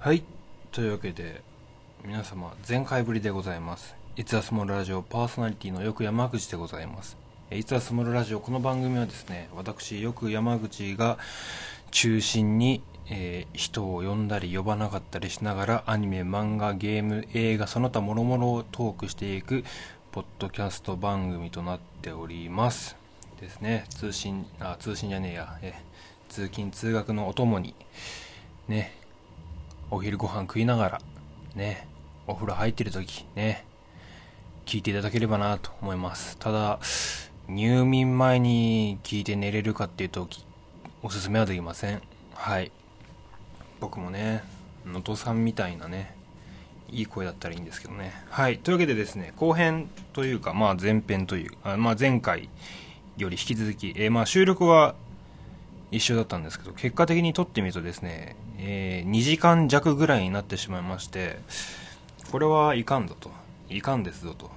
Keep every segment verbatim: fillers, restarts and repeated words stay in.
はい、というわけで皆様前回ぶりでございます。いつはスモールラジオパーソナリティのよく山口でございます。いつはスモールラジオ、この番組はですね、私よく山口が中心に、えー、人を呼んだり呼ばなかったりしながらアニメ、漫画、ゲーム、映画その他諸々をトークしていくポッドキャスト番組となっておりますですね。通信あ通信じゃねえやえ通勤通学のお供にね、お昼ご飯食いながらね、お風呂入ってる時ね、聞いていただければなと思います。ただ入眠前に聞いて寝れるかっていうとおすすめはできません。はい、僕もね能登さんみたいなねいい声だったらいいんですけどね。はい、というわけでですね、後編というか、まあ前編というあまあ前回より引き続き、えー、まあ収録は一緒だったんですけど、結果的に撮ってみるとですね、えー、にじかんじゃくぐらいになってしまいまして、これはいかんぞといかんですぞと、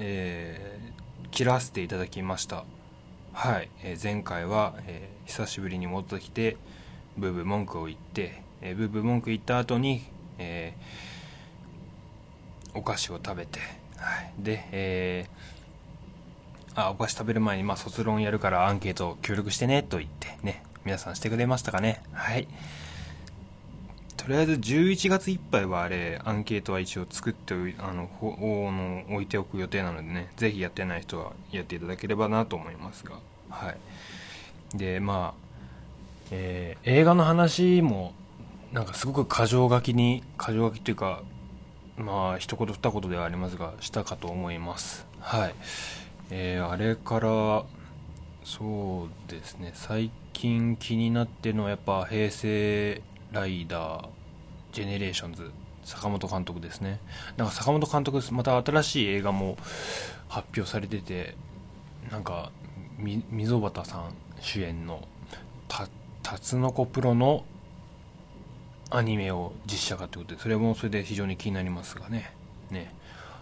えー、切らせていただきました。はい、えー、前回は、えー、久しぶりに戻ってきてブーブー文句を言って、えー、ブーブー文句言った後に、えー、お菓子を食べて、はい、で、えーあお菓子食べる前に、まあ、卒論やるからアンケート協力してねと言ってね、皆さんしてくれましたかね。はい、とりあえずじゅういちがついっぱいはあれアンケートは一応作っておいあのほの置いておく予定なのでね、ぜひやってない人はやっていただければなと思いますが、はいでまあ、えー、映画の話もなんかすごく箇条書きに箇条書きというか、まあ一言二言ではありますがしたかと思います。はいえー、あれからそうですね、最近気になってるのはやっぱ平成ライダージェネレーションズ、坂本監督ですね。なんか坂本監督また新しい映画も発表されてて、なんか溝端さん主演のたタツノコプロのアニメを実写化ということで、それもそれで非常に気になりますがね。ね、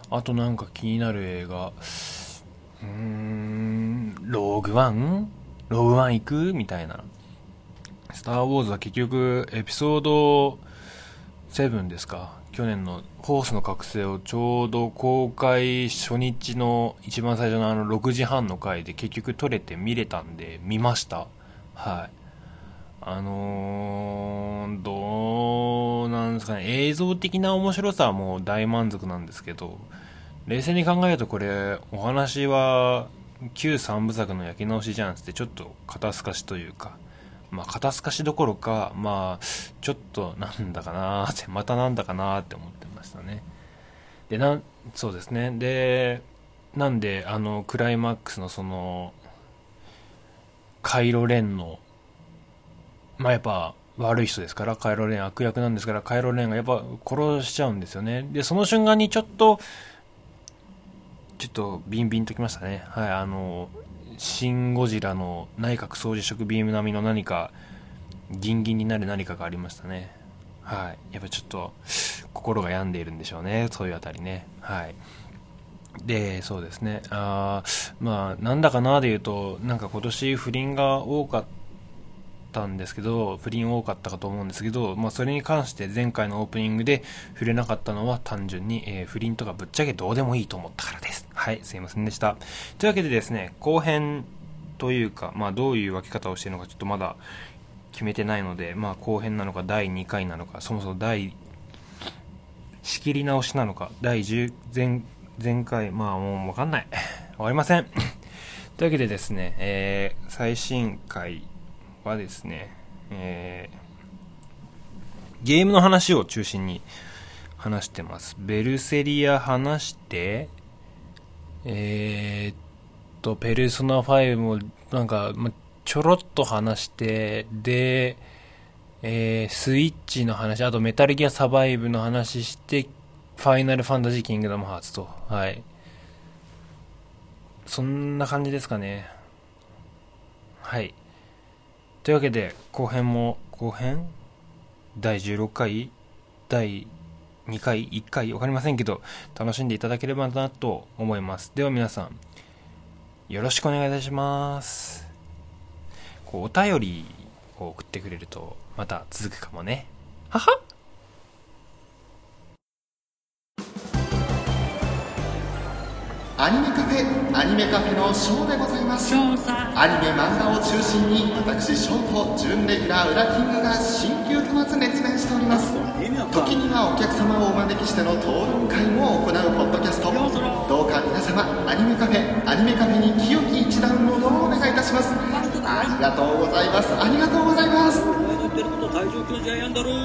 あとなんか気になる映画、うーんローグワンローグワン行くみたいな。スターウォーズは結局エピソードななですか、去年のフォースの覚醒をちょうど公開初日の一番最初のあのろくじはんの回で結局撮れて見れたんで見ました。はい、あのー、どうなんですかね、映像的な面白さはもう大満足なんですけど、冷静に考えるとこれお話は旧三部作の焼き直しじゃんってちょっと肩透かしというか、まあ肩透かしどころか、まあちょっとなんだかなーってまたなんだかなーって思ってましたね。でなんそうですねでなんであのクライマックスのそのカイロレンのまあやっぱ悪い人ですから、カイロレン悪役なんですから、カイロレンがやっぱ殺しちゃうんですよね。でその瞬間にちょっとちょっとビンビンときましたね。はい、あのシン・ゴジラの内閣総辞職ビーム並みの何かギンギンになる何かがありましたね。はい、やっぱちょっと心が病んでいるんでしょうね、そういうあたりね。はい、でそうですね、あまあなんだかなで言うと、なんか今年不倫が多かったんですけど不倫多かったかと思うんですけど、まあそれに関して前回のオープニングで触れなかったのは単純に、えー、不倫とかぶっちゃけどうでもいいと思ったからです。はい、すいませんでした。というわけでですね、後編というか、まあどういう分け方をしているのかちょっとまだ決めてないので、まあ後編なのかだいにかいなのか、そもそも第仕切り直しなのか、だいじゅう 前, 前回、まあもうわかんない。わかりません。というわけでですね、えー、最新回はですね、えー、ゲームの話を中心に話してます。ベルセリア話して、えー、っとペルソナファイブもなんか、ま、ちょろっと話してで、えー、スイッチの話、あとメタルギアサバイブの話してファイナルファンタジーキングダムハーツと、はいそんな感じですかね。はい、というわけで後編も後編だいじゅうろっかいだいにかいいっかいわかりませんけど楽しんでいただければなと思います。では皆さんよろしくお願いいたします。こうお便りを送ってくれるとまた続くかもね。ははアニメカフェアニメカフェのショーでございます。アニメ漫画を中心に私ショーと準レギュラーウラキングが新旧問わず熱弁しております。時にはお客様をお招きしての討論会も行うポッドキャスト、どうか皆様アニメカフェアニメカフェに清き一ダウンロードをお願いいたします。ありがとうございます。ありがとうございます。お前のってること体重計じゃやんだろう。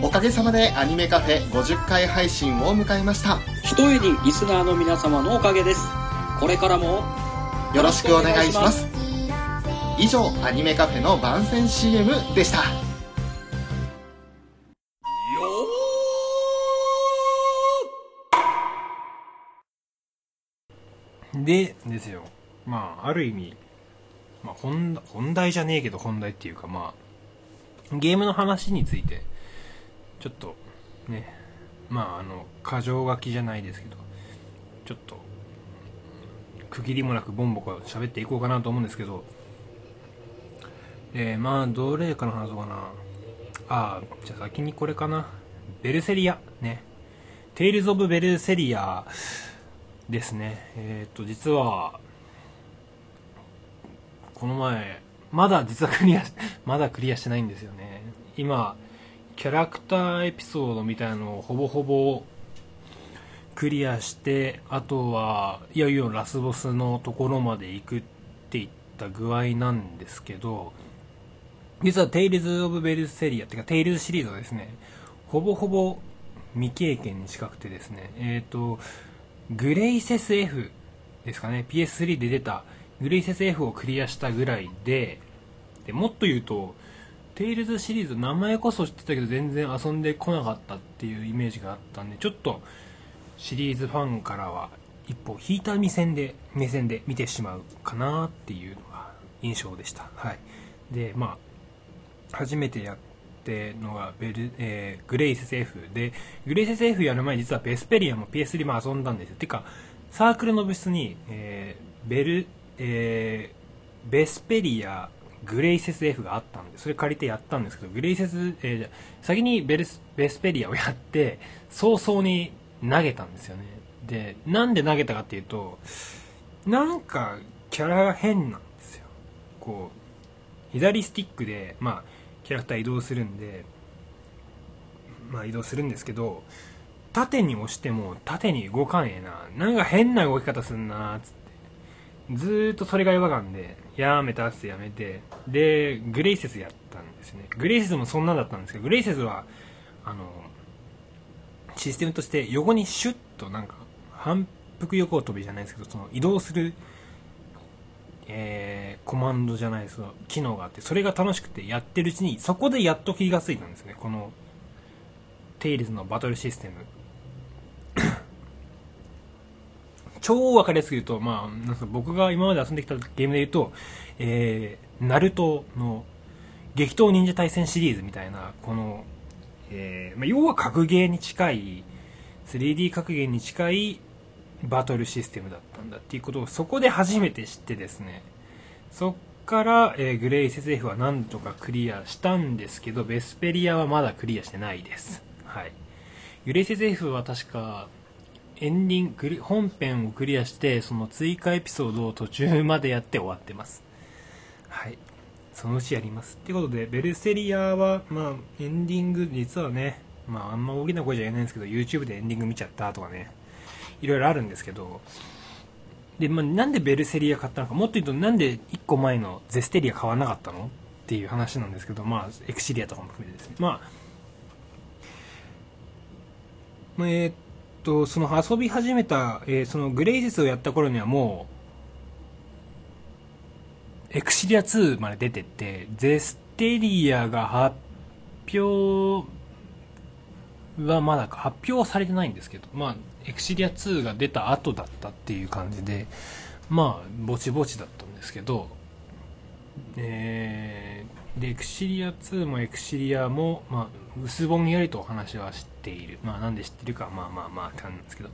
おかげさまでアニメカフェごじゅっかい配信を迎えました。ひとえにリスナーの皆様のおかげです。これからもよろしくお願いします。以上、アニメカフェの番宣 シーエム でした。よーでですよ、まあある意味、まあ、本, 本題じゃねえけど本題っていうか、まあゲームの話についてちょっとね、まああの過剰書きじゃないですけど、ちょっと区切りもなくボンボコ喋っていこうかなと思うんですけど、えー、まあどれから話そうかな。ああ、じゃあ先にこれかな。ベルセリアね、テイルズ・オブ・ベルセリアですね。えー、っと実はこの前まだ実はクリアまだクリアしてないんですよね。今キャラクターエピソードみたいなのをほぼほぼクリアして、あとはいよいよラスボスのところまで行くっていった具合なんですけど、実はテイルズ・オブ・ベルセリアっていうかテイルズシリーズはですね、ほぼほぼ未経験に近くてですね、えっとグレイセス F ですかね、 ピーエススリー で出たグレイセス F をクリアしたぐらいで、でもっと言うとテイルズシリーズ名前こそ知ってたけど全然遊んでこなかったっていうイメージがあったんで、ちょっとシリーズファンからは一歩引いた目線で目線で見てしまうかなっていうのが印象でした。はい。でまあ初めてやってのがベル、えー、グレイセス F で、グレイセス F やる前に実はベスペリアも ピーエススリー も遊んだんですよ。てかサークルの部室に、えー、ベル、えー、ベスペリアグレイセス F があったんで、それ借りてやったんですけど、グレイセス、えー、先にベルス、ベスペリアをやって早々に投げたんですよね。でなんで投げたかっていうと、なんかキャラが変なんですよ。こう左スティックでまあキャラクター移動するんで、まあ移動するんですけど、縦に押しても縦に動かねえな、なんか変な動き方すんなーつって、ずーっとそれが違和感でやめたっつってやめて、でグレイセスやったんですね。グレイセスもそんなんだったんですけど、グレイセスはあのシステムとして横にシュッとなんか反復横跳びじゃないですけど、その移動する、えー、コマンドじゃないですけど機能があって、それが楽しくてやってるうちにそこでやっと気がついたんですね、このテイルズのバトルシステム超分かりやすく言うと、まあ、なんか僕が今まで遊んできたゲームで言うと、えー、ナルトの激闘忍者対戦シリーズみたいな、この、えーまあ、要は格ゲーに近い スリーディー 格ゲーに近いバトルシステムだったんだっていうことをそこで初めて知ってですね、そっから、えー、グレイセス F はなんとかクリアしたんですけど、ベスペリアはまだクリアしてないです。はい。グレイセス F は確かエンディング、本編をクリアしてその追加エピソードを途中までやって終わってます。はい。そのうちやりますってことで、ベルセリアはまあエンディング、実はね、まああんま大きな声じゃ言えないんですけど YouTube でエンディング見ちゃったとかね、いろいろあるんですけど、で、まあ、なんでベルセリア買ったのか、もっと言うとなんでいっこまえのゼステリア買わなかったのっていう話なんですけど、まあエクシリアとかも含めてですね、まあえーっとその遊び始めた、えー、そのグレイセスをやった頃にはもうエクシリアツーまで出てって、ゼステリアが発表はまだ発表はされてないんですけど、まあエクシリアツーが出た後だったっていう感じで、まあぼちぼちだったんですけど、えー、でエクシリアツーもエクシリアも、まあ、薄ぼんやりとお話はしている。まあなんで知ってるか、まあまあまあって感じなんですけど、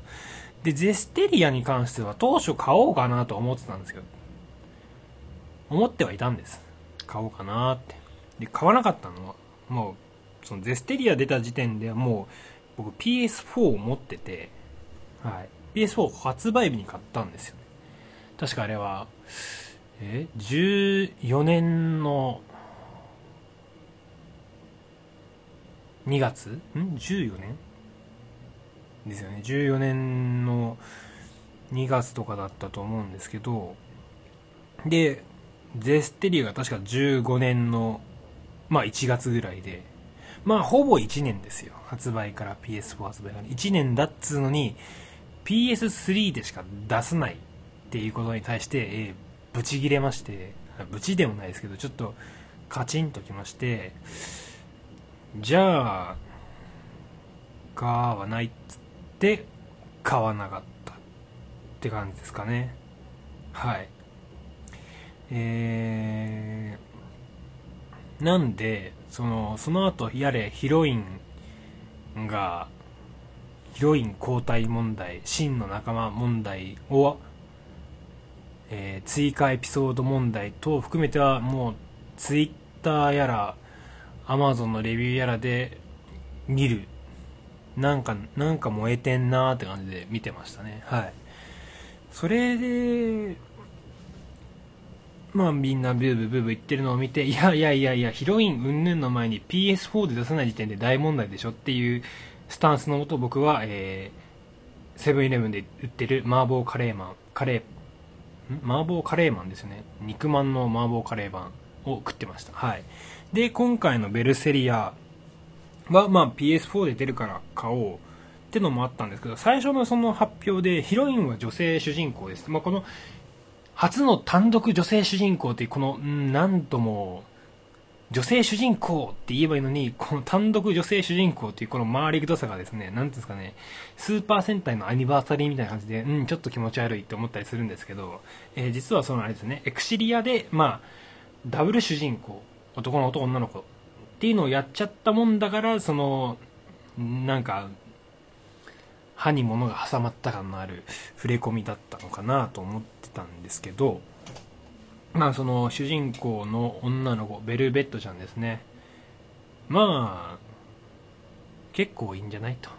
でゼステリアに関しては当初買おうかなと思ってたんですけど、思ってはいたんです、買おうかなって。で買わなかったのはもうそのゼステリア出た時点ではもう僕 ピーエスフォー を持ってて、はい、ピーエスフォー 発売日に買ったんですよね。確かあれは、えじゅうよねんのにがつん ?じゅうよ 年ですよね。じゅうよねんのにがつとかだったと思うんですけど、で、ゼステリアが確かじゅうごねんの、まあいちがつぐらいで、まあほぼいちねんですよ。発売から ピーエスフォー 発売から。いちねんだっつうのに ピーエススリー でしか出さないっていうことに対して、えー、ブチギレまして、ブチでもないですけど、ちょっとカチンときまして、じゃあ、買わないっつって買わなかったって感じですかね。はい。えー、なんで、その、その後、やれ、ヒロインが、ヒロイン交代問題、真の仲間問題を、えー、追加エピソード問題等含めては、もう、ツイッターやら、アマゾンのレビューやらで見る。なんか、なんか燃えてんなーって感じで見てましたね。はい。それで、まあみんなブーブーブーブー言ってるのを見て、いやいやいやいや、ヒロイン云々の前に ピーエスフォー で出さない時点で大問題でしょっていうスタンスのもと、僕は、えー、セブンイレブンで売ってる麻婆カレーマン、カレー、ん?麻婆カレーマンですよね。肉まんの麻婆カレーマンを食ってました。はい。で、今回のベルセリアは、まあ ピーエスフォー で出るから買おうってのもあったんですけど、最初のその発表でヒロインは女性主人公です。まあこの初の単独女性主人公っていう、この、なんとも、女性主人公って言えばいいのに、この単独女性主人公っていうこの回りくどさがですね、なんていうんですかね、スーパー戦隊のアニバーサリーみたいな感じで、うん、ちょっと気持ち悪いって思ったりするんですけど、えー、実はそのあれですね、エクシリアで、まあ、ダブル主人公。男の男、女の子っていうのをやっちゃったもんだから、その、なんか、歯に物が挟まった感のある触れ込みだったのかなと思ってたんですけど、まあその主人公の女の子、ベルベットちゃんですね。まあ、結構いいんじゃないと。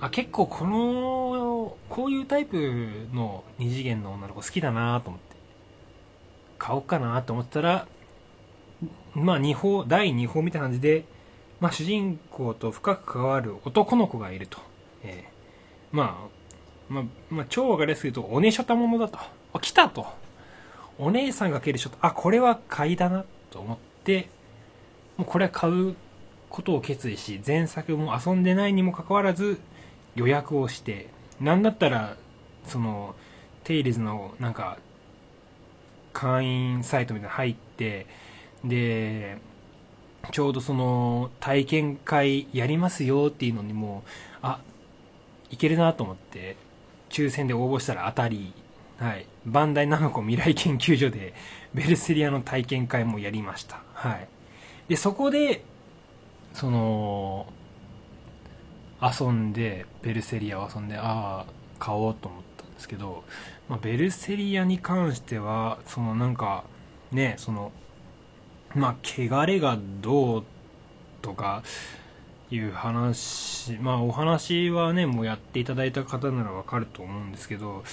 あ、結構この、こういうタイプの二次元の女の子好きだなと思って。買おうかなと思ったら、まあに報、だいに報みたいな感じで、まあ主人公と深く関わる男の子がいると。えー、まあ、まあ、まあ超わかりやすく言うと、おねしょたものだと。あ、来たと。お姉さんがけるショット、あ、これは買いだなと思って、もうこれは買うことを決意し、前作も遊んでないにもかかわらず予約をして、なんだったら、その、テイルズのなんか、会員サイトみたいな入って、で、ちょうどその体験会やりますよっていうのにも、あ、いけるなと思って、抽選で応募したら当たり、はい、バンダイナムコ未来研究所でベルセリアの体験会もやりました。はい。で、そこで、その、遊んで、ベルセリアを遊んで、ああ、買おうと思って、ですけど、まあ、ベルセリアに関してはそのなんかね、そのまあ汚れがどうとかいう話、まあお話はね、もうやっていただいた方ならわかると思うんですけど、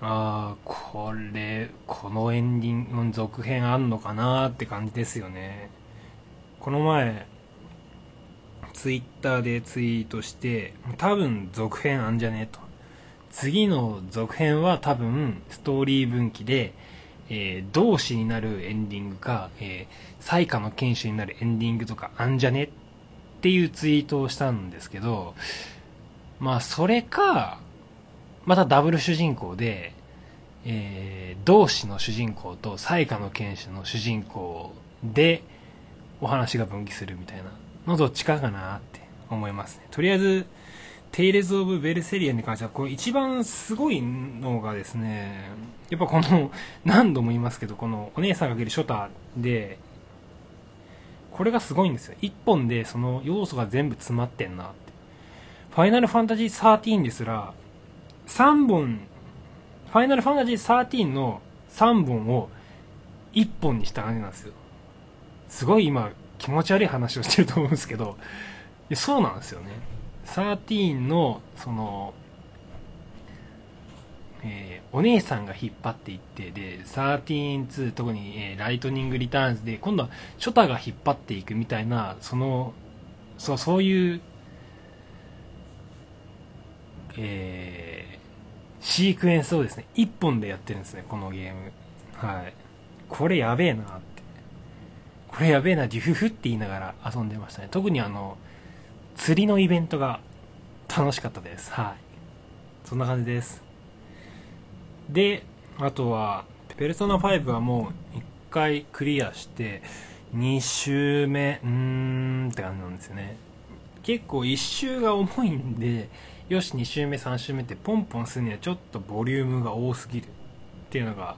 ああ、これこのエンディング続編あんのかなって感じですよね。この前ツイッターでツイートして、多分続編あんじゃねえと。次の続編は多分ストーリー分岐で、えー、同志になるエンディングか、えー、最下の剣士になるエンディングとかあんじゃねっていうツイートをしたんですけど、まあそれかまたダブル主人公で、えー、同志の主人公と最下の剣士の主人公でお話が分岐するみたいなのどっちかかなって思いますね。とりあえずテイレズ・オブ・ベルセリアに関しては、これ一番すごいのがですね、やっぱこの、何度も言いますけど、このお姉さんがけるショタで、これがすごいんですよ。一本でその要素が全部詰まってんなって。ファイナルファンタジーじゅうさんですら、さんぼん、ファイナルファンタジーじゅうさんのさんぼんをいっぽんにした感じなんですよ。すごい今、気持ち悪い話をしてると思うんですけど、やそうなんですよね。じゅうさんのその、えー、お姉さんが引っ張っていって、でじゅうさんに特に、えー、ライトニングリターンズで今度はショタが引っ張っていくみたいな、その そ, そういう、えー、シークエンスをですねいっぽんでやってるんですね、このゲーム。はい、これやべえなって、これやべえなデュフフって言いながら遊んでましたね。特にあの釣りのイベントが楽しかったです。はい、そんな感じです。で、あとはペルソナファイブはもういっかいクリアしてに周目うーんって感じなんですよね。結構いち周が重いんで、よしに周目さん周目ってポンポンするにはちょっとボリュームが多すぎるっていうのが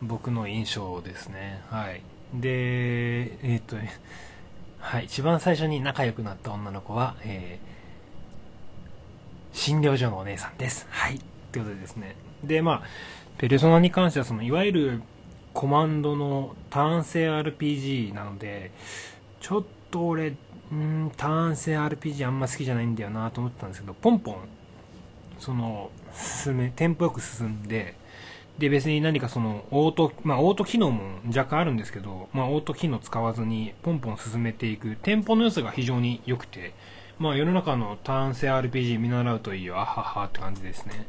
僕の印象ですね。はい。で、えー、っとはい、一番最初に仲良くなった女の子は、えー、診療所のお姉さんです。はい、ってことでですね。で、まあペルソナに関してはそのいわゆるコマンドの単性 アールピージー なので、ちょっと俺ん単性 アールピージー あんま好きじゃないんだよなと思ってたんですけど、ポンポンその進めテンポよく進んで。で別に何かそのオート、まあオート機能も若干あるんですけど、まあオート機能使わずにポンポン進めていくテンポの良さが非常に良くて、まあ世の中の単性 アールピージー 見習うといいよ、あははって感じですね。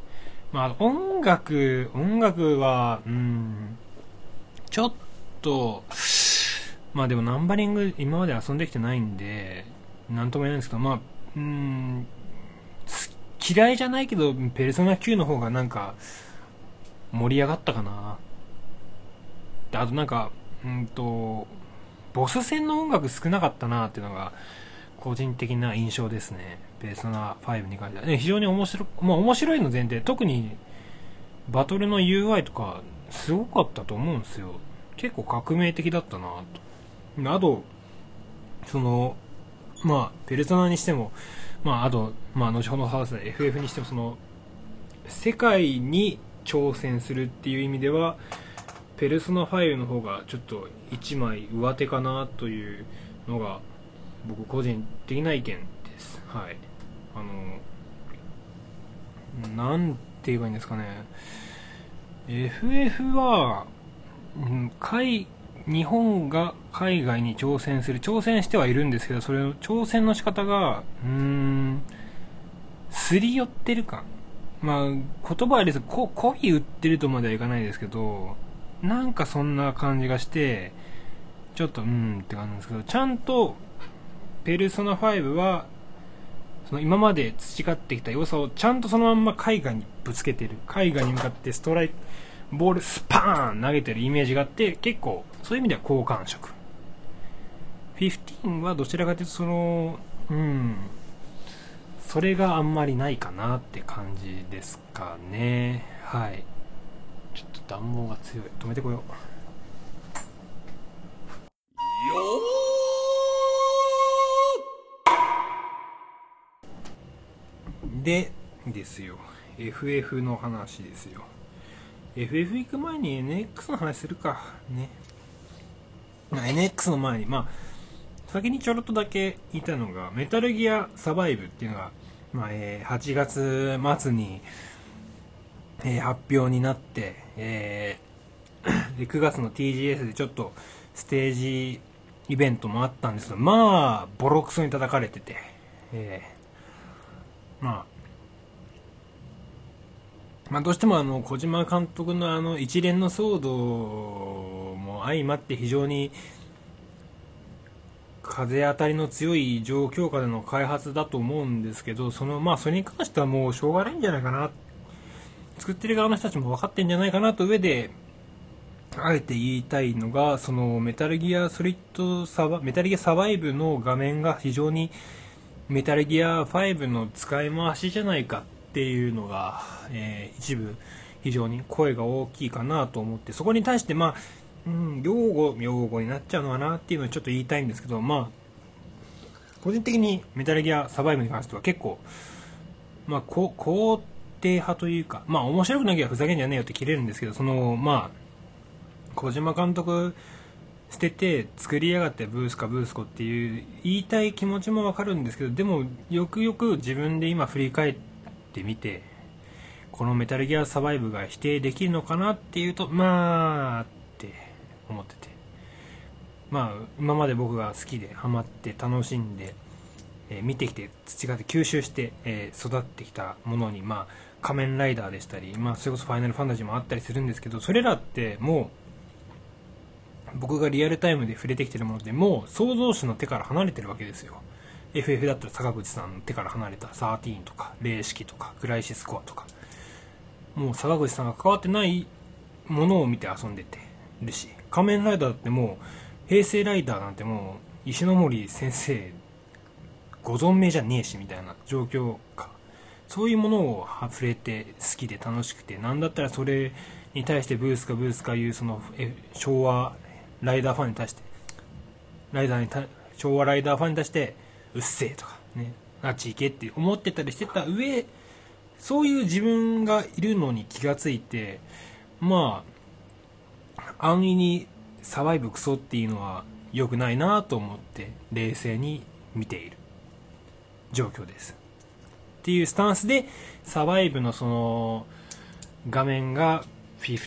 まあ音楽、音楽は、うーん、ちょっと、まあでもナンバリング今まで遊んできてないんで、なんとも言えないんですけど、まあ、うーん、嫌いじゃないけど、ペルソナきゅうの方がなんか、盛り上がったかな。で、あとなんか、うんと、ボス戦の音楽少なかったなっていうのが、個人的な印象ですね。ペルソナファイブに関しては。ね、非常に面白、まあ面白いの前提、特にバトルの ユーアイ とか、すごかったと思うんですよ。結構革命的だったなと。あと、その、まあ、ペルソナにしても、まああと、まあ後ほど話す エフエフ にしても、その、世界に、挑戦するっていう意味ではペルソナファイブの方がちょっと一枚上手かなというのが僕個人的な意見です。はい。あの、なんて言えばいいんですかね。エフエフ は、海、日本が海外に挑戦する、挑戦してはいるんですけど、それの挑戦の仕方が、うーん、すり寄ってる感。まあ、言葉はあれです。こ、こび売ってるとまではいかないですけど、なんかそんな感じがして、ちょっと、うーんって感じなんですけど、ちゃんと、ペルソナファイブは、その今まで培ってきた良さをちゃんとそのまんま海外にぶつけてる。海外に向かってストライク、ボールスパーン投げてるイメージがあって、結構、そういう意味では好感触。じゅうごはどちらかというと、その、うん、それがあんまりないかなって感じですかね。はい。ちょっと暖房が強い。止めてこよう。よで、ですよ。エフエフ の話ですよ。エフエフ 行く前に エヌエックス の話するか。ね。エヌエックス の前に、まあ、先にちょろっとだけ言ったのが、メタルギアサバイブっていうのが、まあえー、はちがつ末に、えー、発表になって、えー、でくがつの ティージーエス でちょっとステージイベントもあったんですが、まあ、ボロクソに叩かれてて、えー、まあ、まあ、どうしてもあの、小島監督のあの、一連の騒動も相まって非常に、風当たりの強い状況下での開発だと思うんですけど、そのまあそれに関してはもうしょうがないんじゃないかな、作ってる側の人たちも分かってんじゃないかなと上であえて言いたいのが、そのメタルギアソリッドサバメタルギアサバイブの画面が非常にメタルギアファイブの使い回しじゃないかっていうのが、えー、一部非常に声が大きいかなと思って、そこに対してまあうん、用語、用語になっちゃうのかなっていうのをちょっと言いたいんですけど、まあ、個人的にメタルギアサバイブに関しては結構、まあ、こ肯定派というか、まあ、面白くなきゃふざけんじゃねえよって切れるんですけど、その、まあ、小島監督、捨てて作りやがってブースかブースコっていう言いたい気持ちもわかるんですけど、でもよくよく自分で今振り返ってみてこのメタルギアサバイブが否定できるのかなっていうと、まあって思ってて、まあ今まで僕が好きでハマって楽しんで、えー、見てきて培って吸収して、えー、育ってきたものに、まあ仮面ライダーでしたり、まあそれこそファイナルファンタジーもあったりするんですけど、それらってもう僕がリアルタイムで触れてきてるものでもう創造主の手から離れてるわけですよ。 エフエフ だったら坂口さんの手から離れたじゅうさんとか零式とかクライシスコアとか、もう坂口さんが関わってないものを見て遊んでてるし、仮面ライダーだってもう平成ライダーなんてもう石ノ森先生ご存命じゃねえしみたいな状況か、そういうものを触れて好きで楽しくて、なんだったらそれに対してブースかブースかいうその昭和ライダーファンに対してライダーにた昭和ライダーファンに対してうっせえとかね、あっち行けって思ってたりしてた上、そういう自分がいるのに気がついて、まあ安易にサバイブクソっていうのは良くないなと思って冷静に見ている状況ですっていうスタンスで、サバイブのその画面がじゅうご、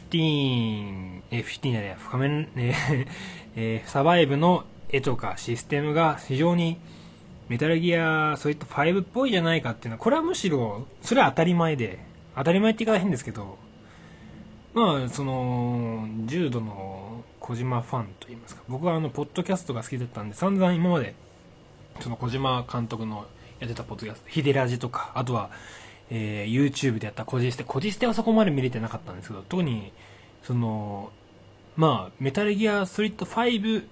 え、じゅうごじゃない、画面、ええー、サバイブの絵とかシステムが非常にメタルギア、そういったごっぽいじゃないかっていうのは、これはむしろ、それは当たり前で、当たり前って言い方変ですけど、まあ、その、重度の小島ファンといいますか、僕はあの、ポッドキャストが好きだったんで、散々今まで、その小島監督のやってたポッドキャスト、ヒデラジとか、あとは、えー、YouTube でやったこじ捨てこじ捨てはそこまで見れてなかったんですけど、特にそのまあメタルギアソリッドご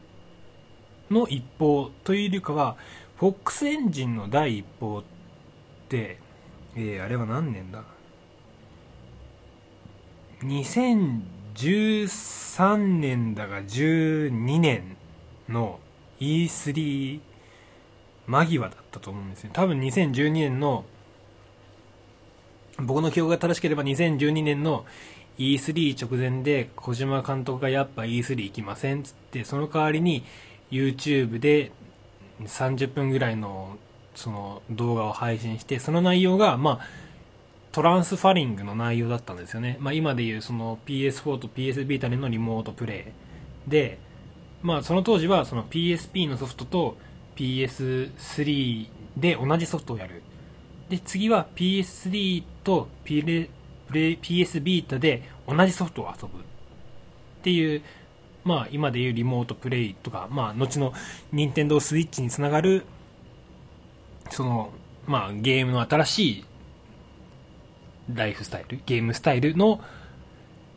の一報というよりかはフォックスエンジンの第一報って、えー、あれは何年だにせんじゅうさんねんだがじゅうにねんの イースリー 間際だったと思うんですよ。多分にせんじゅうにねんの、僕の記憶が正しければにせんじゅうにねんの イースリー 直前で小島監督がやっぱ イースリー 行きませんっつって、その代わりに YouTube でさんじゅっぷんぐらいのその動画を配信して、その内容がまあトランスファリングの内容だったんですよね。まあ今でいうその ピーエスフォー と ピーエス Vita でのリモートプレイで、まあその当時はその ピーエスピー のソフトと ピーエススリー で同じソフトをやる。で次は ピーエススリー と ピーエス Vita で同じソフトを遊ぶっていう、まあ今でいうリモートプレイとか、まあ後のニンテンドースイッチにつながるそのまあゲームの新しいライフスタイル、ゲームスタイルの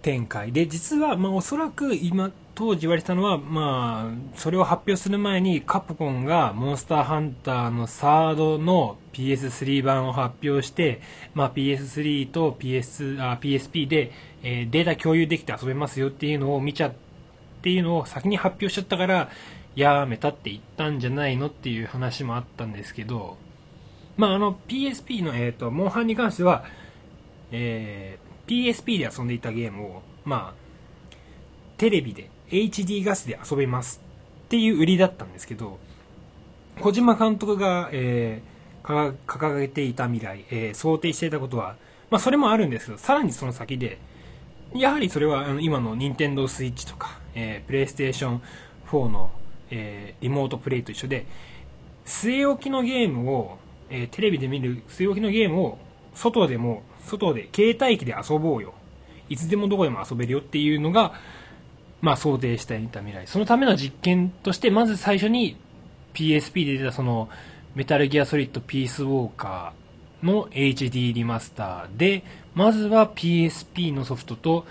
展開で、実はまあおそらく今当時言われたのは、まあそれを発表する前にカプコンがモンスターハンターのサードの ピーエススリー 版を発表して、まあ、ピーエススリー と PS あ ピーエスピー で、えー、データ共有できて遊べますよっていうのを見ちゃっていうのを先に発表しちゃったからやめたって言ったんじゃないのっていう話もあったんですけど、まああの ピーエスピー の、えーと、モンハンに関しては、えーピーエスピー で遊んでいたゲームを、まあ、テレビで エイチディー 画質で遊べますっていう売りだったんですけど、小島監督が、えー、掲げていた未来、えー、想定していたことは、まあ、それもあるんですけど、さらにその先で、やはりそれはあの今の Nintendo Switch とか、えー、PlayStation フォーの、えー、リモートプレイと一緒で、据え置きのゲームを、えー、テレビで見る据え置きのゲームを外でも外で携帯機で遊ぼうよ、いつでもどこでも遊べるよっていうのが、まあ、想定していた未来。そのための実験として、まず最初に ピーエスピー で出たそのメタルギアソリッドピースウォーカーの エイチディー リマスターで、まずは ピーエスピー のソフトと、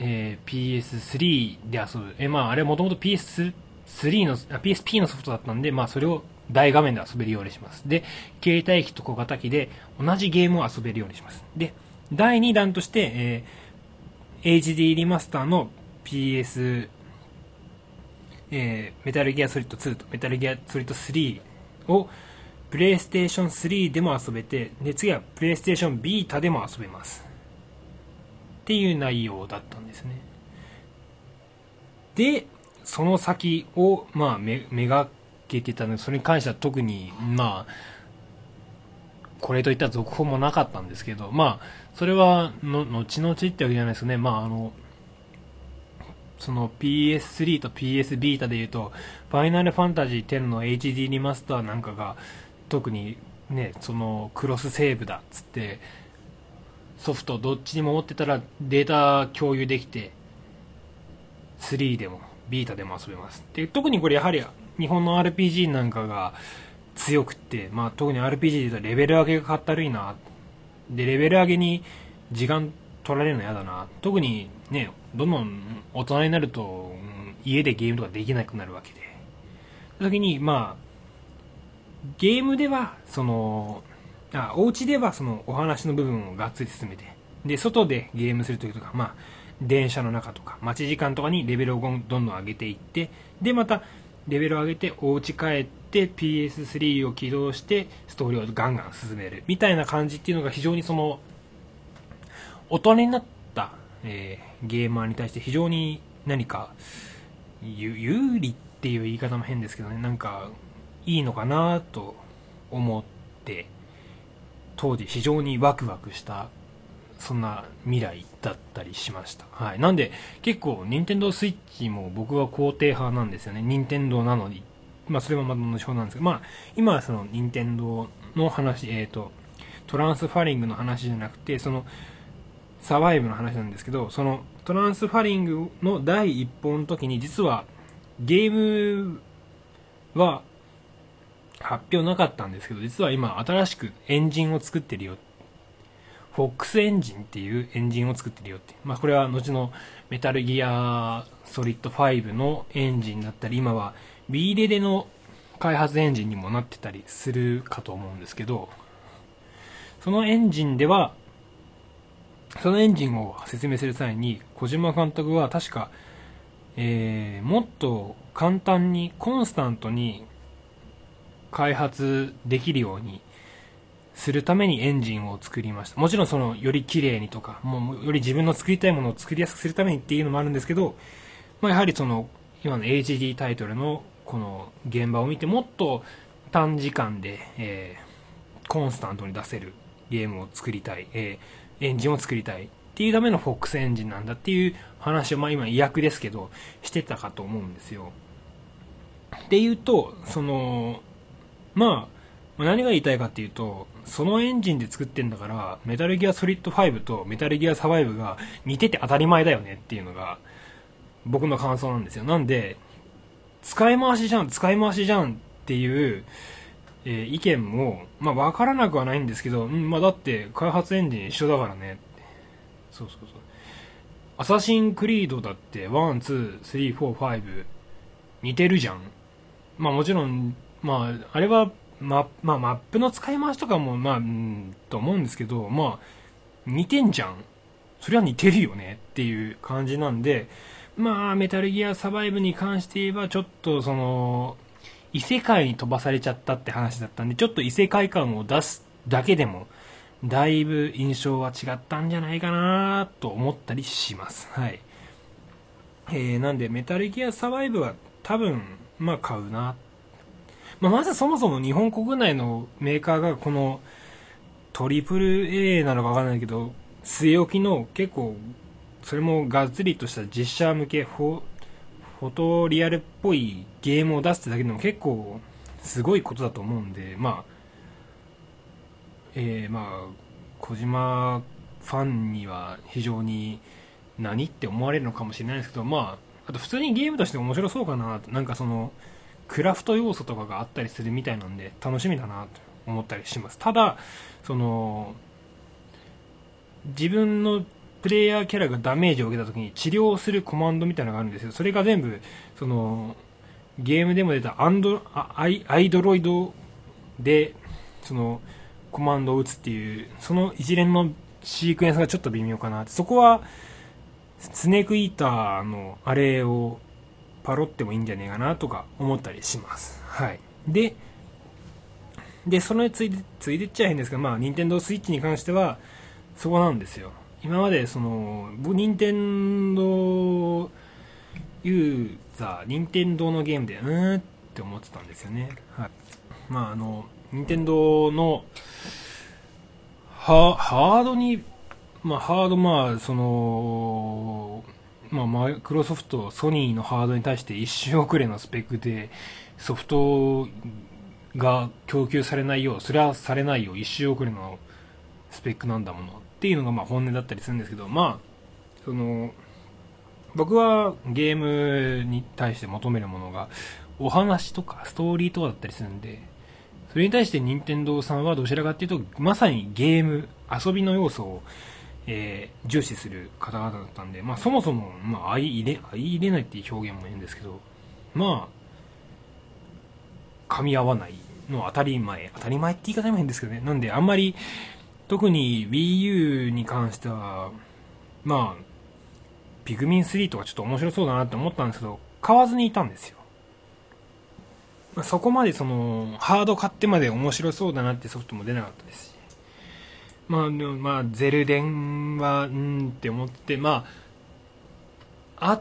えー、ピーエススリー で遊ぶ、えー、まああれはもともと ピーエススリー の ピーエスピー のソフトだったんで、まあそれを大画面で遊べるようにします。で、携帯機と小型機で同じゲームを遊べるようにします。で、だいにだんとして、えー、エイチディー リマスターの ピーエス、えー、メタルギアソリッドツーとメタルギアソリッドスリーを PlayStation スリーでも遊べて、で、次は PlayStation Vita でも遊べます。っていう内容だったんですね。で、その先を、まあ、めめがけてたので、それに関しては特に、まあ、これといった続報もなかったんですけど、まあ、それはの後々ってわけじゃないですよね。まあ、あの、その ピーエススリー と ピーエス Vita でいうと、ファイナルファンタジーじゅうの エイチディー リマスターなんかが、特にね、そのクロスセーブだっつって、ソフトどっちにも持ってたらデータ共有できて、スリーでも Vita でも遊べます。で、特にこれやはり日本の アールピージー なんかが、強くって、まあ、特に アールピージー で言うとレベル上げがかったるいな。で、レベル上げに時間取られるの嫌だな。特にね、どんどん大人になると、うん、家でゲームとかできなくなるわけで。その時に、まあ、ゲームでは、その、あ、お家ではそのお話の部分をがっつり進めて、で、外でゲームするときとか、まあ、電車の中とか、待ち時間とかにレベルをどんどん上げていって、で、また、レベルを上げてお家帰って、ピーエススリー を起動して、ストーリーをガンガン進める。みたいな感じっていうのが非常にその、大人になった、えー、ゲーマーに対して非常に何か、有利っていう言い方も変ですけどね、なんか、いいのかなと思って、当時非常にワクワクした、そんな未来だったりしました。はい。なんで、結構、ニンテンドースイッチも僕は肯定派なんですよね。ニンテンドーなのに。まあ、それはまた後ほどなんですけど、まあ、今はその、ニンテンドーの話、えっと、トランスファリングの話じゃなくて、その、サバイブの話なんですけど、その、トランスファリングの第一報の時に、実は、ゲームは発表なかったんですけど、実は今、新しくエンジンを作ってるよ。フォックスエンジンっていうエンジンを作ってるよって。まあこれは後のメタルギアソリッドファイブのエンジンだったり、今は Wii レデの開発エンジンにもなってたりするかと思うんですけど、そのエンジンでは、そのエンジンを説明する際に、小島監督は確か、えー、もっと簡単にコンスタントに開発できるように、するためにエンジンを作りました。もちろんそのより綺麗にとか、もうより自分の作りたいものを作りやすくするためにっていうのもあるんですけど、まあやはりその今の エイチディー タイトルのこの現場を見てもっと短時間で、えー、コンスタントに出せるゲームを作りたい、えー、エンジンを作りたいっていうための エフオーエックス エンジンなんだっていう話をまあ今意訳ですけどしてたかと思うんですよ。っていうと、その、まあ、何が言いたいかっていうと、そのエンジンで作ってんだから、メタルギアソリッドファイブとメタルギアサバイブが似てて当たり前だよねっていうのが、僕の感想なんですよ。なんで、使い回しじゃん、使い回しじゃんっていう、えー、意見も、まあ分からなくはないんですけど、うん、まあだって開発エンジン一緒だからねって。そうそうそう。アサシンクリードだって、いち、に、さん、よん、ご、似てるじゃん。まあもちろん、まあ、あれは、ま、まあ、マップの使い回しとかも、まあ、うん、と思うんですけど、まあ、似てんじゃん。それは似てるよねっていう感じなんで、まあ、メタルギアサバイブに関して言えば、ちょっとその、異世界に飛ばされちゃったって話だったんで、ちょっと異世界感を出すだけでも、だいぶ印象は違ったんじゃないかなと思ったりします。はい。えー、なんで、メタルギアサバイブは多分、まあ、買うな。まあ、まずそもそも日本国内のメーカーがこのトリプル A なのかわからないけど、据え置きの結構それもガッツリとした実写向けフォ、フォトリアルっぽいゲームを出すってだけでも結構すごいことだと思うんで、まあ、えー、まあ、小島ファンには非常に何って思われるのかもしれないですけど、まあ、あと普通にゲームとして面白そうかなと、なんかその、クラフト要素とかがあったりするみたいなんで楽しみだなと思ったりします。ただその自分のプレイヤーキャラがダメージを受けた時に治療するコマンドみたいなのがあるんですよ。それが全部そのゲームでも出たアンドアイアイドロイドでそのコマンドを打つっていうその一連のシークエンスがちょっと微妙かなって。そこはスネークイーターのあれをパロってもいいんじゃねえかなとか思ったりします。はい。で、で、そのついで、ついでっちゃ変ですが、まあ、任天堂スイッチに関しては、そこなんですよ。今まで、その、僕、任天堂ユーザー、任天堂のゲームでうーんって思ってたんですよね。はい。まああの任天堂のハードに、まあハードまあそのまあマイクロソフト、ソニーのハードに対して一周遅れのスペックでソフトが供給されないよう、それはされないよう一周遅れのスペックなんだものっていうのがまあ本音だったりするんですけど、まあその僕はゲームに対して求めるものがお話とかストーリーとかだったりするんで、それに対して任天堂さんはどちらかっていうとまさにゲーム、遊びの要素を、えー、重視する方々だったんで、まあそもそも、まあ、相入れ、相入れないっていう表現も言うんですけど、まあ噛み合わないのは当たり前、当たり前って言い方も変ですけどね。なんであんまり特に Wii U に関してはまあピグミンスリーとかちょっと面白そうだなって思ったんですけど、買わずにいたんですよ。まあ、そこまでそのハード買ってまで面白そうだなってソフトも出なかったですし、まあでもまあゼルデンはうーんって思って、まああ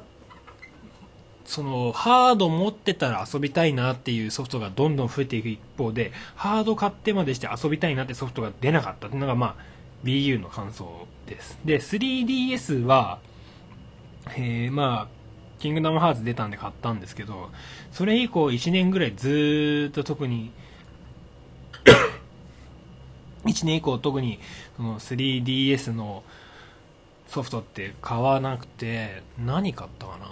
そのハード持ってたら遊びたいなっていうソフトがどんどん増えていく一方で、ハード買ってまでして遊びたいなってソフトが出なかったっていうのがまあ Wii U の感想です。で スリーディーエス はえー、まあキングダムハーツ出たんで買ったんですけど、それ以降いちねんぐらいずーっと特にいちねん以降特にその スリーディーエス のソフトって買わなくて、何買ったかな、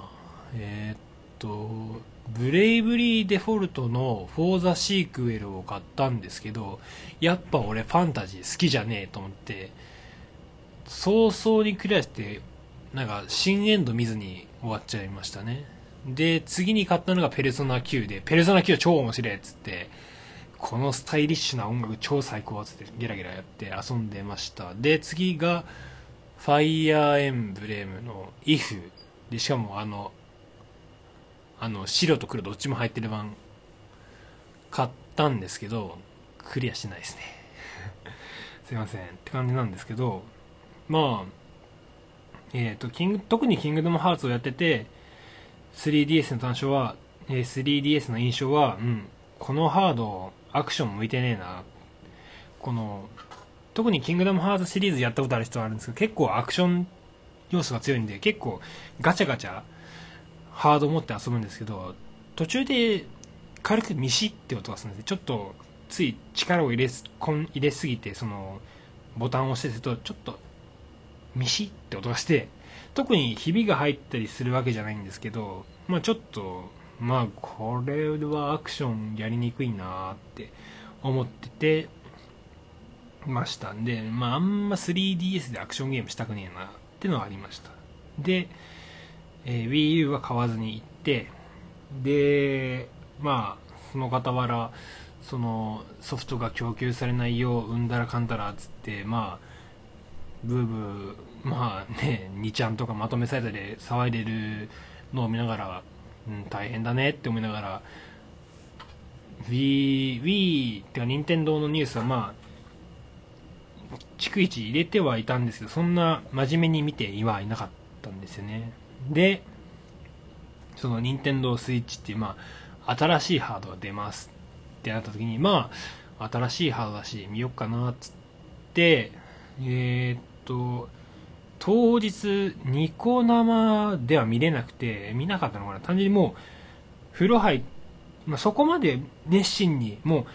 えー、っとブレイブリーデフォルトのフォーザシークエルを買ったんですけど、やっぱ俺ファンタジー好きじゃねえと思って早々にクリアしてなんか新エンド見ずに終わっちゃいましたね。で次に買ったのがペルソナきゅうで、ペルソナきゅうは超面白いっつって、このスタイリッシュな音楽超最高っつってゲラゲラやって遊んでました。で次がファイアーエンブレムの イフ で、しかもあのあの白と黒どっちも入ってる版買ったんですけどクリアしてないですねすいませんって感じなんですけど、まあえー、とキング特にキングダムハーツをやってて スリーディーエス の単勝は、えー、スリーディーエス の印象は、うん、このハードアクション向いてねえな。この特にキングダムハーツシリーズやったことある人はあるんですけど、結構アクション要素が強いんで結構ガチャガチャハードを持って遊ぶんですけど、途中で軽くミシって音がするんで、ちょっとつい力を入れす入れすぎてそのボタンを押してするとちょっとミシって音がして、特にひびが入ったりするわけじゃないんですけど、まあちょっとまあこれはアクションやりにくいなって思っててましたんで、まああんま スリーディーエス でアクションゲームしたくねえなってのはありました。で、えー、Wii U は買わずに行って、でまあその傍らそのソフトが供給されないよううんだらかんだらっつって、まあブーブーまあねにちゃんとかまとめサイトで騒いでるのを見ながら、うん、大変だねって思いながら Wii Wii ってか任天堂のニュースはまあ逐一入れてはいたんですけど、そんな真面目に見てはいなかったんですよね。でそのニンテンドースイッチっていうまあ新しいハードが出ますってなった時に、まあ新しいハードだし見よっかなっつって、えーっと当日ニコ生では見れなくて、見なかったのかな、単純にもう風呂入、まあ、そこまで熱心にもう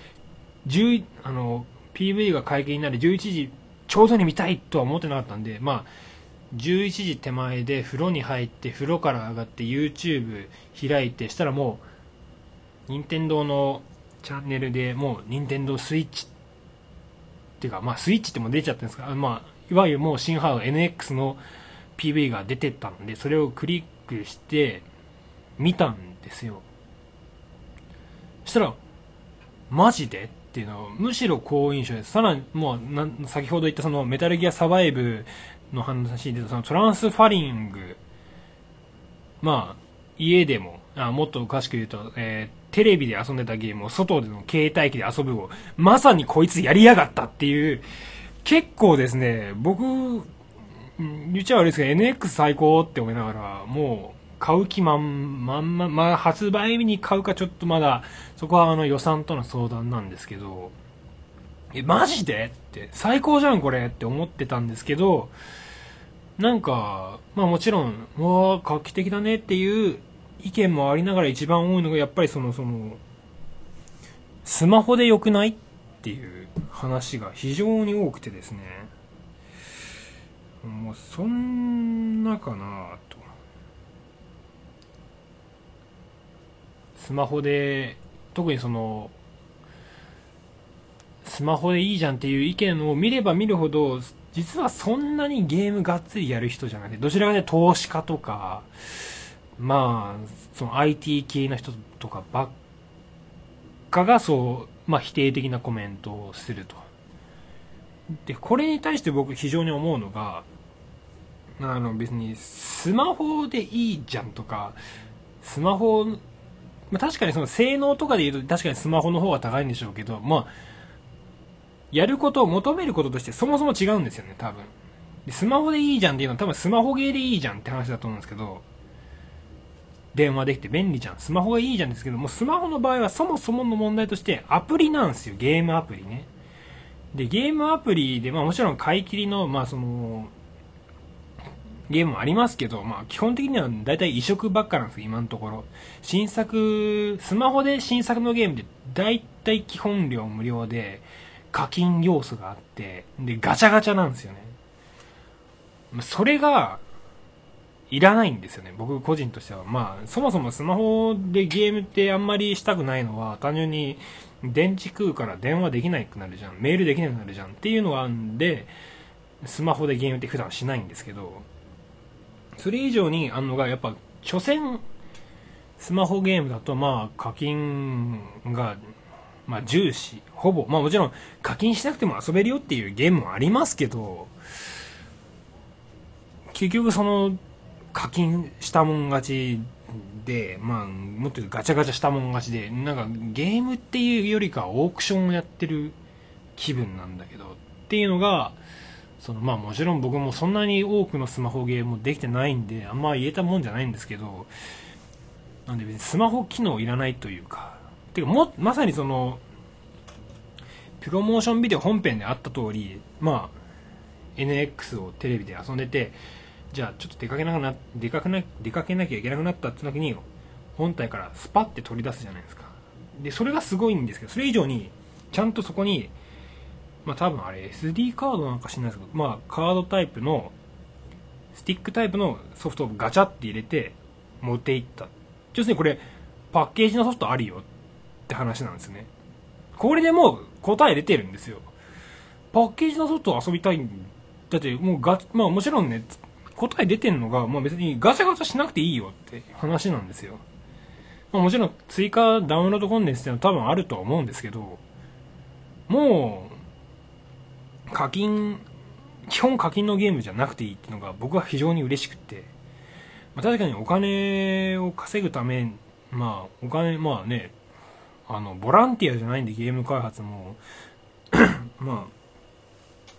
じゅうあの ピーブイ が解禁になるじゅういちじちょうどに見たいとは思ってなかったんで、まあじゅういちじ手前で風呂に入って風呂から上がって YouTube 開いてしたら、もう任天堂のチャンネルでもう任天堂スイッチっていうか、まあスイッチっても出ちゃったんですが、まあいわゆるもう新ハード エヌエックス の ピーブイ が出てったんで、それをクリックして見たんですよ。そしたらマジでっていうのをむしろ好印象です。さらにもう先ほど言ったそのメタルギアサバイブの話で、そのトランスファリング、まあ家でもあもっとおかしく言うと、えー、テレビで遊んでたゲームを外での携帯機で遊ぶをまさにこいつやりやがったっていう、結構ですね、僕言っちゃ悪いですけど エヌエックス 最高って思いながらもう買う気まんまんま、まあ、発売日に買うかちょっとまだそこはあの予算との相談なんですけど、えマジでって最高じゃんこれって思ってたんですけど、なんかまあもちろんもう画期的だねっていう意見もありながら、一番多いのがやっぱりそのそのスマホで良くないっていう話が非常に多くてですね、もうそんなかなと。スマホで特にそのスマホでいいじゃんっていう意見を見れば見るほど、実はそんなにゲームがっつりやる人じゃなくて、どちらかというと投資家とか、まあその アイティー 系の人とかばっかがそう、まあ、否定的なコメントをすると。でこれに対して僕非常に思うのが、あの別にスマホでいいじゃんとか、スマホ、まあ、確かにその性能とかで言うと確かにスマホの方が高いんでしょうけど、まあやることを求めることとしてそもそも違うんですよね、多分。でスマホでいいじゃんっていうのは多分スマホゲーでいいじゃんって話だと思うんですけど、電話できて便利じゃん、スマホがいいじゃんですけども、スマホの場合はそもそもの問題としてアプリなんですよ、ゲームアプリね。でゲームアプリで、まあ、もちろん買い切りの、まあ、そのゲームもありますけど、まあ、基本的にはだいたい移植ばっかなんですよ今のところ。新作スマホで新作のゲームでだいたい基本料無料で課金要素があって、でガチャガチャなんですよね。それがいらないんですよね、僕個人としては。まあそもそもスマホでゲームってあんまりしたくないのは、単純に電池食うから電話できなくなるじゃん、メールできなくなるじゃんっていうのがあるんで、スマホでゲームって普段しないんですけど、それ以上にあんのがやっぱ所詮スマホゲームだと、まあ課金がまあ重視、ほぼ、まあもちろん課金しなくても遊べるよっていうゲームもありますけど、結局その課金したもん勝ちで、まあもっとガチャガチャしたもん勝ちで、なんかゲームっていうよりかオークションをやってる気分なんだけどっていうのが、そのまあもちろん僕もそんなに多くのスマホゲームもできてないんであんま言えたもんじゃないんですけど、なんで別にスマホ機能いらないというか、てかもまさにそのプロモーションビデオ本編であった通り、まあ エヌエックス をテレビで遊んでて、じゃあちょっと出かけなくな出かけな出かけなきゃいけなくなったって時に本体からスパッて取り出すじゃないですか。でそれがすごいんですけど、それ以上にちゃんとそこに、まあ多分あれ エスディー カードなんか知らないですけど、まあカードタイプのスティックタイプのソフトをガチャって入れて持っていった。要するにこれパッケージのソフトあるよって話なんですね。これでもう答え出てるんですよ。パッケージのソフトを遊びたいんだって、もうガまあもちろんね答え出てんのが、まあ、別にガチャガチャしなくていいよって話なんですよ。まあ、もちろん追加ダウンロードコンテンツっていうのは多分あるとは思うんですけど、もう課金、基本課金のゲームじゃなくていいっていうのが僕は非常に嬉しくて、まあ、確かにお金を稼ぐため、まあお金、まあね、あのボランティアじゃないんでゲーム開発もま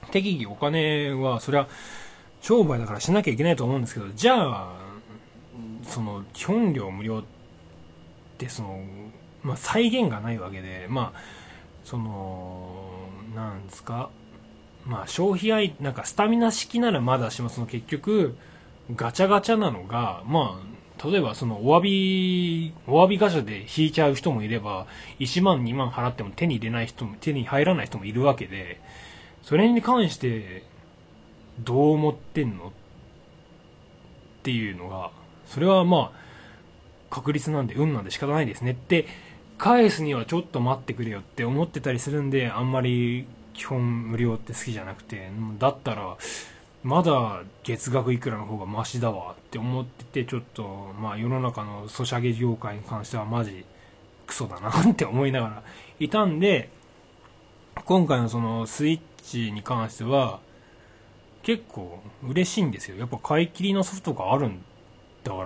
あ適宜お金はそりゃ商売だからしなきゃいけないと思うんですけど、じゃあその基本料無料ってその、まあ、再現がないわけで、まあそのなんですか、まあ消費愛なんかスタミナ式ならまだしも、その結局ガチャガチャなのが、まあ例えばそのお詫びお詫びガチャで引いちゃう人もいれば、いちまんにまん払っても手に入れない人も手に入らない人もいるわけで、それに関してどう思ってんのっていうのが、それはまあ確率なんで運なんで仕方ないですねって返すにはちょっと待ってくれよって思ってたりするんで、あんまり基本無料って好きじゃなくて、だったらまだ月額いくらの方がマシだわって思ってて、ちょっとまあ世の中のソシャゲ業界に関してはマジクソだなって思いながらいたんで、今回のそのスイッチに関しては結構嬉しいんですよ。やっぱ買い切りのソフトがあるんだから、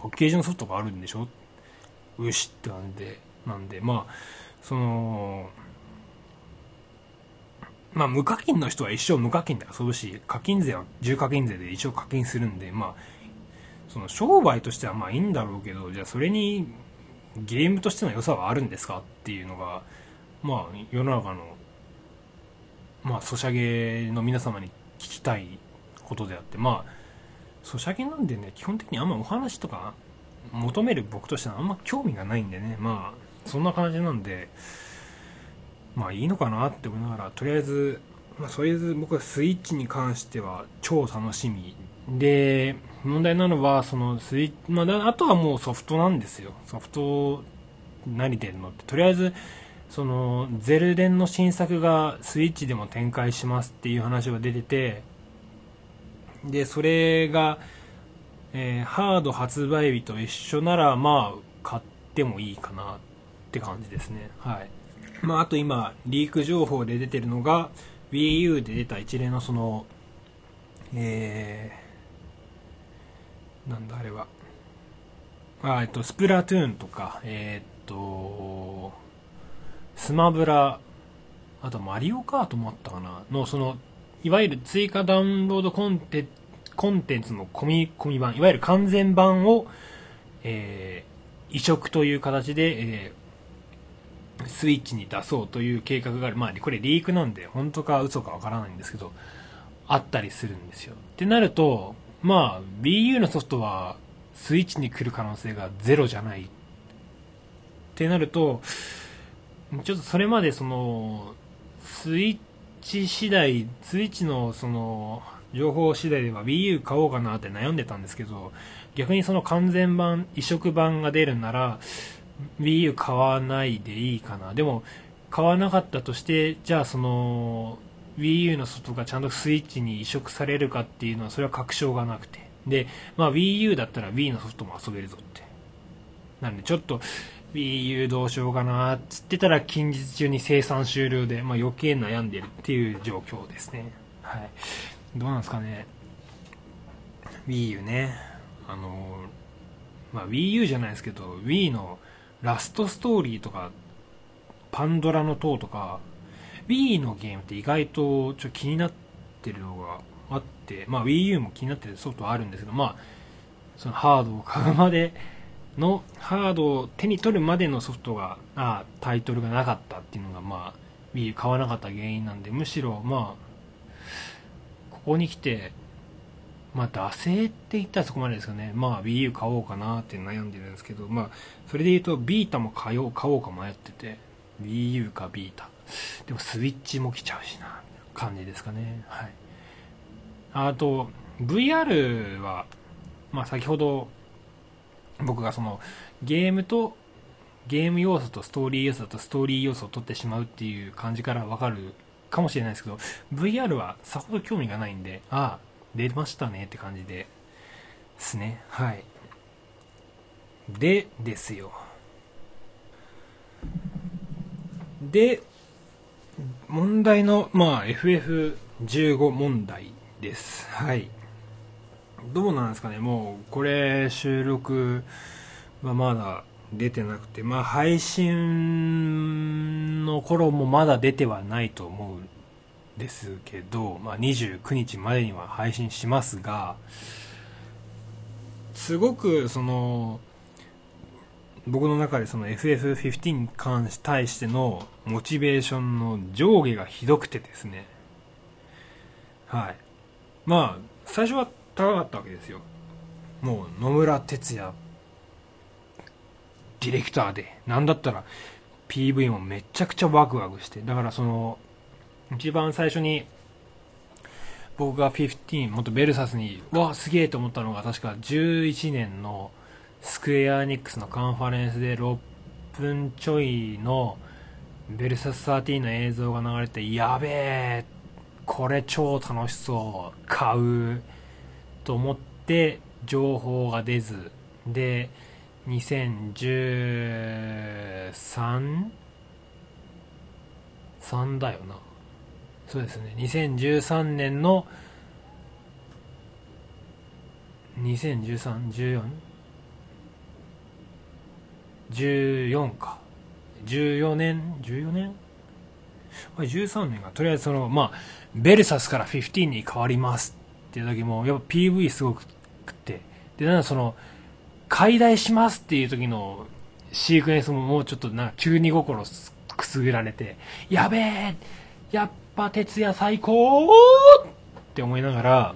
パッケージのソフトがあるんでしょ、うしってなんでなんでまあそのまあ無課金の人は一生無課金で遊ぶし、課金税は重課金税で一生課金するんで、まあその商売としてはまあいいんだろうけど、じゃあそれにゲームとしての良さはあるんですかっていうのが、まあ世の中のまあソシャゲの皆様に聞きたいことであって、まあソシャゲなんでね、基本的にあんまお話とか求める僕としてはあんま興味がないんでね、まあそんな感じなんで、まあいいのかなって思いながら、とりあえずまあとりあえず僕はスイッチに関しては超楽しみで、問題なのはそのスイまああとはもうソフトなんですよ。ソフト何出るのって、とりあえずそのゼルデンの新作がスイッチでも展開しますっていう話が出てて、でそれがえハード発売日と一緒ならまあ買ってもいいかなって感じですね。はい。まああと今リーク情報で出てるのが Wii U で出た一連のそのえー、なんだあれはあ、えっとスプラトゥーンとかえー、っとスマブラ、あとマリオカートもあったかなの、そのいわゆる追加ダウンロードコンテコンテンツの込み込み版、いわゆる完全版を、えー、移植という形で、えー、スイッチに出そうという計画がある。まあこれリークなんで本当か嘘かわからないんですけど、あったりするんですよ。ってなると、まあ Wii U のソフトはスイッチに来る可能性がゼロじゃないってなると、ちょっとそれまでそのスイッチ次第、スイッチのその情報次第では Wii U 買おうかなって悩んでたんですけど、逆にその完全版、移植版が出るなら Wii U 買わないでいいかな。でも買わなかったとして、じゃあその Wii U のソフトがちゃんとスイッチに移植されるかっていうのはそれは確証がなくて、で、まあ Wii U だったら Wii のソフトも遊べるぞって。なんでちょっとWii U どうしようかなっつってたら近日中に生産終了で、まあ、余計悩んでるっていう状況ですね。はい。どうなんですかね。Wii U ね。あの、まあ、Wii U じゃないですけど Wii のラストストーリーとかパンドラの塔とか Wii のゲームって意外とちょっと気になってるのがあって、まあ、Wii U も気になってるソフトはあるんですけど、まあそのハードを買うまでのハードを手に取るまでのソフトがあタイトルがなかったっていうのが、まあ Wii 買わなかった原因なんで、むしろまあここに来てまあ惰性って言ったらそこまでですよね。まあ Wii U 買おうかなって悩んでるんですけど、まあそれで言うとビータも買おう買おうか迷ってて、 Wii U かビータでもスイッチも来ちゃうしな感じですかね。はい。あと ブイアール はまあ先ほど僕がそのゲームとゲーム要素とストーリー要素とストーリー要素を取ってしまうっていう感じからわかるかもしれないですけど、 ブイアール はさほど興味がないんで、ああ出ましたねって感じですね。はい。でですよで問題のまあ エフエフじゅうご 問題です。はい。どうなんですかね。もうこれ収録はまだ出てなくて、まあ配信の頃もまだ出てはないと思うんですけど、まあにじゅうくにちまでには配信しますが、すごくその僕の中でその エフエフじゅうご に関し対してのモチベーションの上下がひどくてですね。はい。まあ最初は高かったわけですよ。もう野村哲也ディレクターで、なんだったら ピーブイ もめちゃくちゃワクワクして、だからその一番最初に僕がじゅうご元ベルサスにわあすげえと思ったのが確かじゅういちねんのスクエアエニックスのカンファレンスでろっぷんちょいのベルサスじゅうさんの映像が流れて、やべえこれ超楽しそう、買うと思って情報が出ずで、にせんじゅうさん さんだよな。そうですね。にせんじゅうさんねんのにせんじゅうさん じゅうよん じゅうよんかじゅうよねんじゅうよねんあれじゅうさんねんか、とりあえずそのまあベルサスからじゅうごに変わりますっていう時もやっぱ ピーブイ すごくって、で、なんかその解体しますっていう時のシークエンスももうちょっとなんか急に心くすぐられて、やべえ、やっぱ徹夜最高って思いながら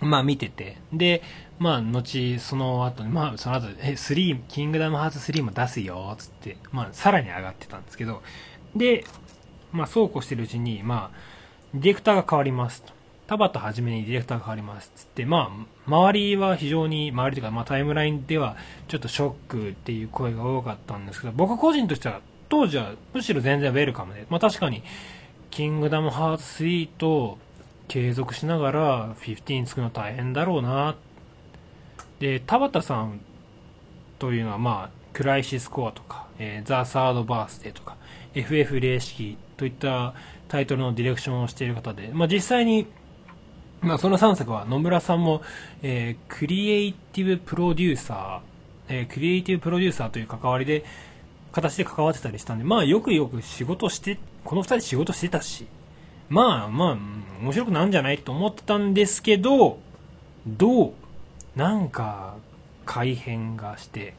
まあ見てて、でまあ後その後まあその後えスリーキングダムハーツスリーも出すよっつってまあさらに上がってたんですけど、でまあそうこうしてるうちにまあディレクターが変わりますと。田畑はじめにディレクターが変わりますっつって、まあ周りは非常に周りというかまあタイムラインではちょっとショックっていう声が多かったんですけど、僕個人としては当時はむしろ全然ウェルカムで、まあ確かにキングダムハーツスリーと継続しながらじゅうご作るの大変だろうな。で、田畑さんというのはまあクライシスコアとか、えー、ザ・サードバースデーとか エフエフ 零式といったタイトルのディレクションをしている方で、まあ実際にまあそのさんさくは野村さんも、えー、クリエイティブプロデューサー、えー、クリエイティブプロデューサーという関わりで形で関わってたりしたんで、まあよくよく仕事してこのふたり仕事してたし、まあまあ面白くなんじゃないと思ってたんですけど、どうなんか改変がして。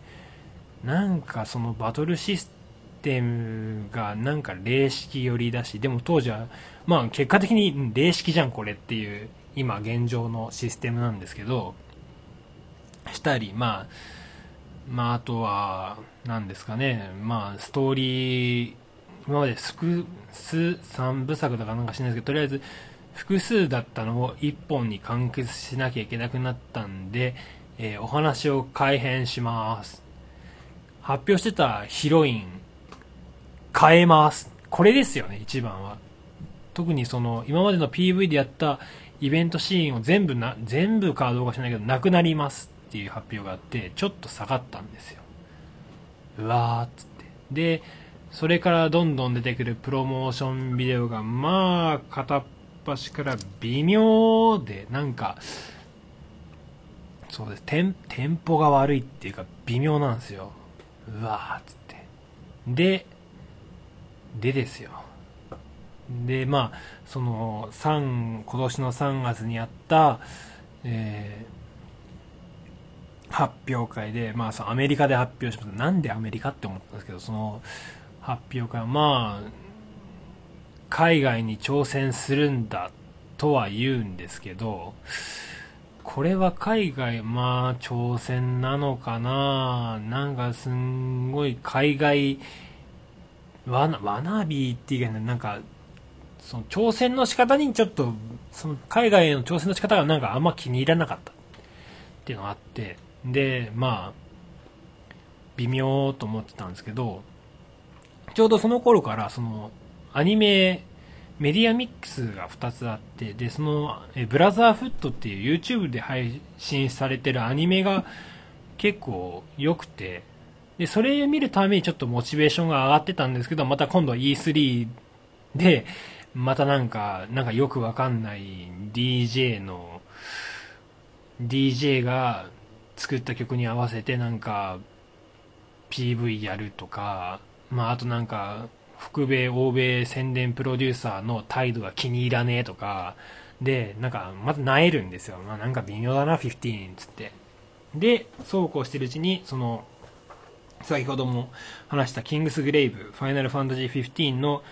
なんかそのバトルシステムがなんか零式寄りだし、でも当時はまあ結果的に零式じゃんこれっていう今現状のシステムなんですけどしたり、まあまああとは何ですかね、まあストーリー今まで複数三部作だかなんかしないですけど、とりあえず複数だったのを一本に完結しなきゃいけなくなったんで、えー、お話を改変します、発表してたヒロイン変えます、これですよね一番は。特にその今までの ピーブイ でやったイベントシーンを全部な全部かどうかしないけどなくなりますっていう発表があって、ちょっと下がったんですよ。うわーっつって、でそれからどんどん出てくるプロモーションビデオがまあ片っ端から微妙で、なんかそうです、テン、テンポが悪いっていうか微妙なんですよ。うわーっつってででですよでまあその3今年のさんがつにあった、えー、発表会でまあそのアメリカで発表しました。なんでアメリカって思ったんですけど、その発表会はまあ海外に挑戦するんだとは言うんですけど、これは海外、まあ、挑戦なのかな、なんかすんごい海外、わな、わなびっていうか、なんか、その挑戦の仕方にちょっと、その海外への挑戦の仕方がなんかあんま気に入らなかったっていうのがあって、で、まあ、微妙と思ってたんですけど、ちょうどその頃から、その、アニメ、メディアミックスがふたつあって、で、その、えブラザーフットっていう YouTube で配信されてるアニメが結構良くて、で、それを見るためにちょっとモチベーションが上がってたんですけど、また今度は イースリー で、またなんか、なんかよくわかんない ディージェー の、ディージェー が作った曲に合わせてなんか、ピーブイ やるとか、まあ、あとなんか、北米、欧米宣伝プロデューサーの態度が気に入らねえとか、で、なんか、まず萎えるんですよ。まあなんか微妙だな、じゅうごつって。で、そうこうしてるうちに、その、先ほども話したキングスグレイブ、ファイナルファンタジーじゅうごの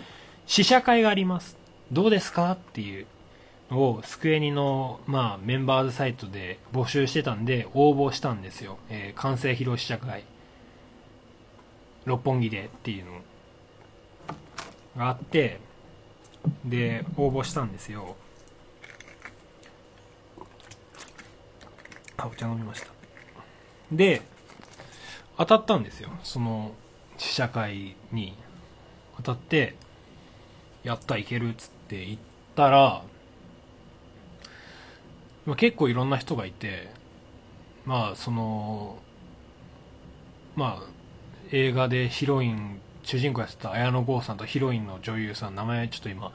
試写会があります。どうですかっていうのを、スクエニの、まあメンバーズサイトで募集してたんで、応募したんですよ。えー、完成披露試写会。六本木でっていうのを。があってで応募したんですよ。あ、お茶飲みました。で当たったんですよ。その試写会に当たって、やったいけるっつって行ったら、結構いろんな人がいて、まあそのまあ映画でヒロイン主人公やってた綾野剛さんとヒロインの女優さん、名前ちょっと今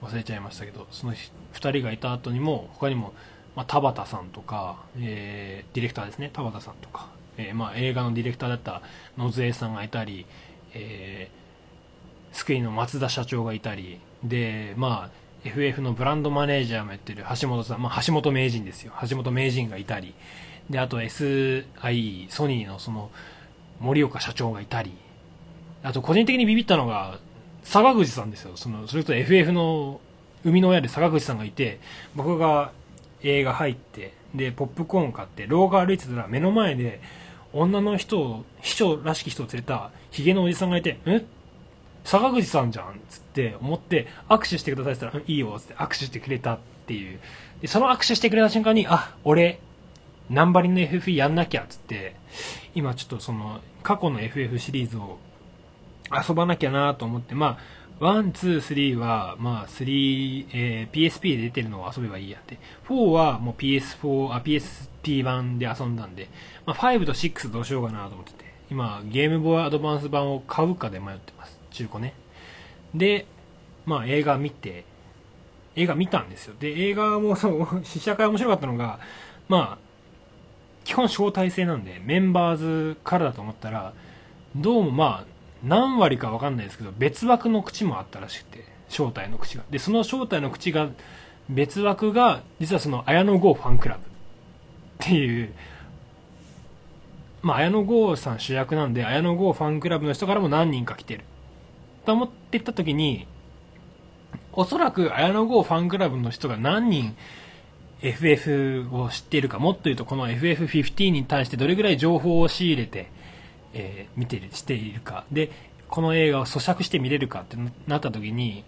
忘れちゃいましたけど、そのふたりがいた後にも他にも、まあ、田畑さんとか、えー、ディレクターですね、田畑さんとか、えーまあ、映画のディレクターだった野津江さんがいたり、えー、スクイーンの松田社長がいたりで、まあ、エフエフ のブランドマネージャーもやってる橋本さん、まあ、橋本名人ですよ、橋本名人がいたりであと エスアイ ソニーのその森岡社長がいたり、あと個人的にビビったのが坂口さんですよ。そのそれこそ エフエフ の生みの親で坂口さんがいて、僕が映画入ってでポップコーン買って廊下歩いてたら目の前で女の人を秘書らしき人を連れたヒゲのおじさんがいて、ん坂口さんじゃんつって思って握手してくださいって言ったら、いいよつって握手してくれたっていう。でその握手してくれた瞬間に、あ俺ナンバリンの エフエフ やんなきゃつって、今ちょっとその過去の エフエフ シリーズを遊ばなきゃなと思って、まあいち、に、さんはまあさん、えー、ピーエスピー で出てるのを遊べばいいやって、よんはもう ピーエスフォー あ ピーエスピー 版で遊んだんで、まあ、ごとろくどうしようかなと思ってて、今ゲームボーイアドバンス版を買うかで迷ってます、中古ね。でまあ映画見て映画見たんですよ。で映画も試写会面白かったのが、まあ基本招待制なんでメンバーズからだと思ったら、どうもまあ何割か分かんないですけど別枠の口もあったらしくて、招待の口が、でその招待の口が別枠が実はその綾野剛ファンクラブっていう、まあ綾野剛さん主役なんで綾野剛ファンクラブの人からも何人か来てると思ってった時に、おそらく綾野剛ファンクラブの人が何人 エフエフ を知っているか、もっと言うとこの エフエフじゅうご に対してどれぐらい情報を仕入れて、えー、見てるしているかで、この映画を咀嚼して見れるかってなった時に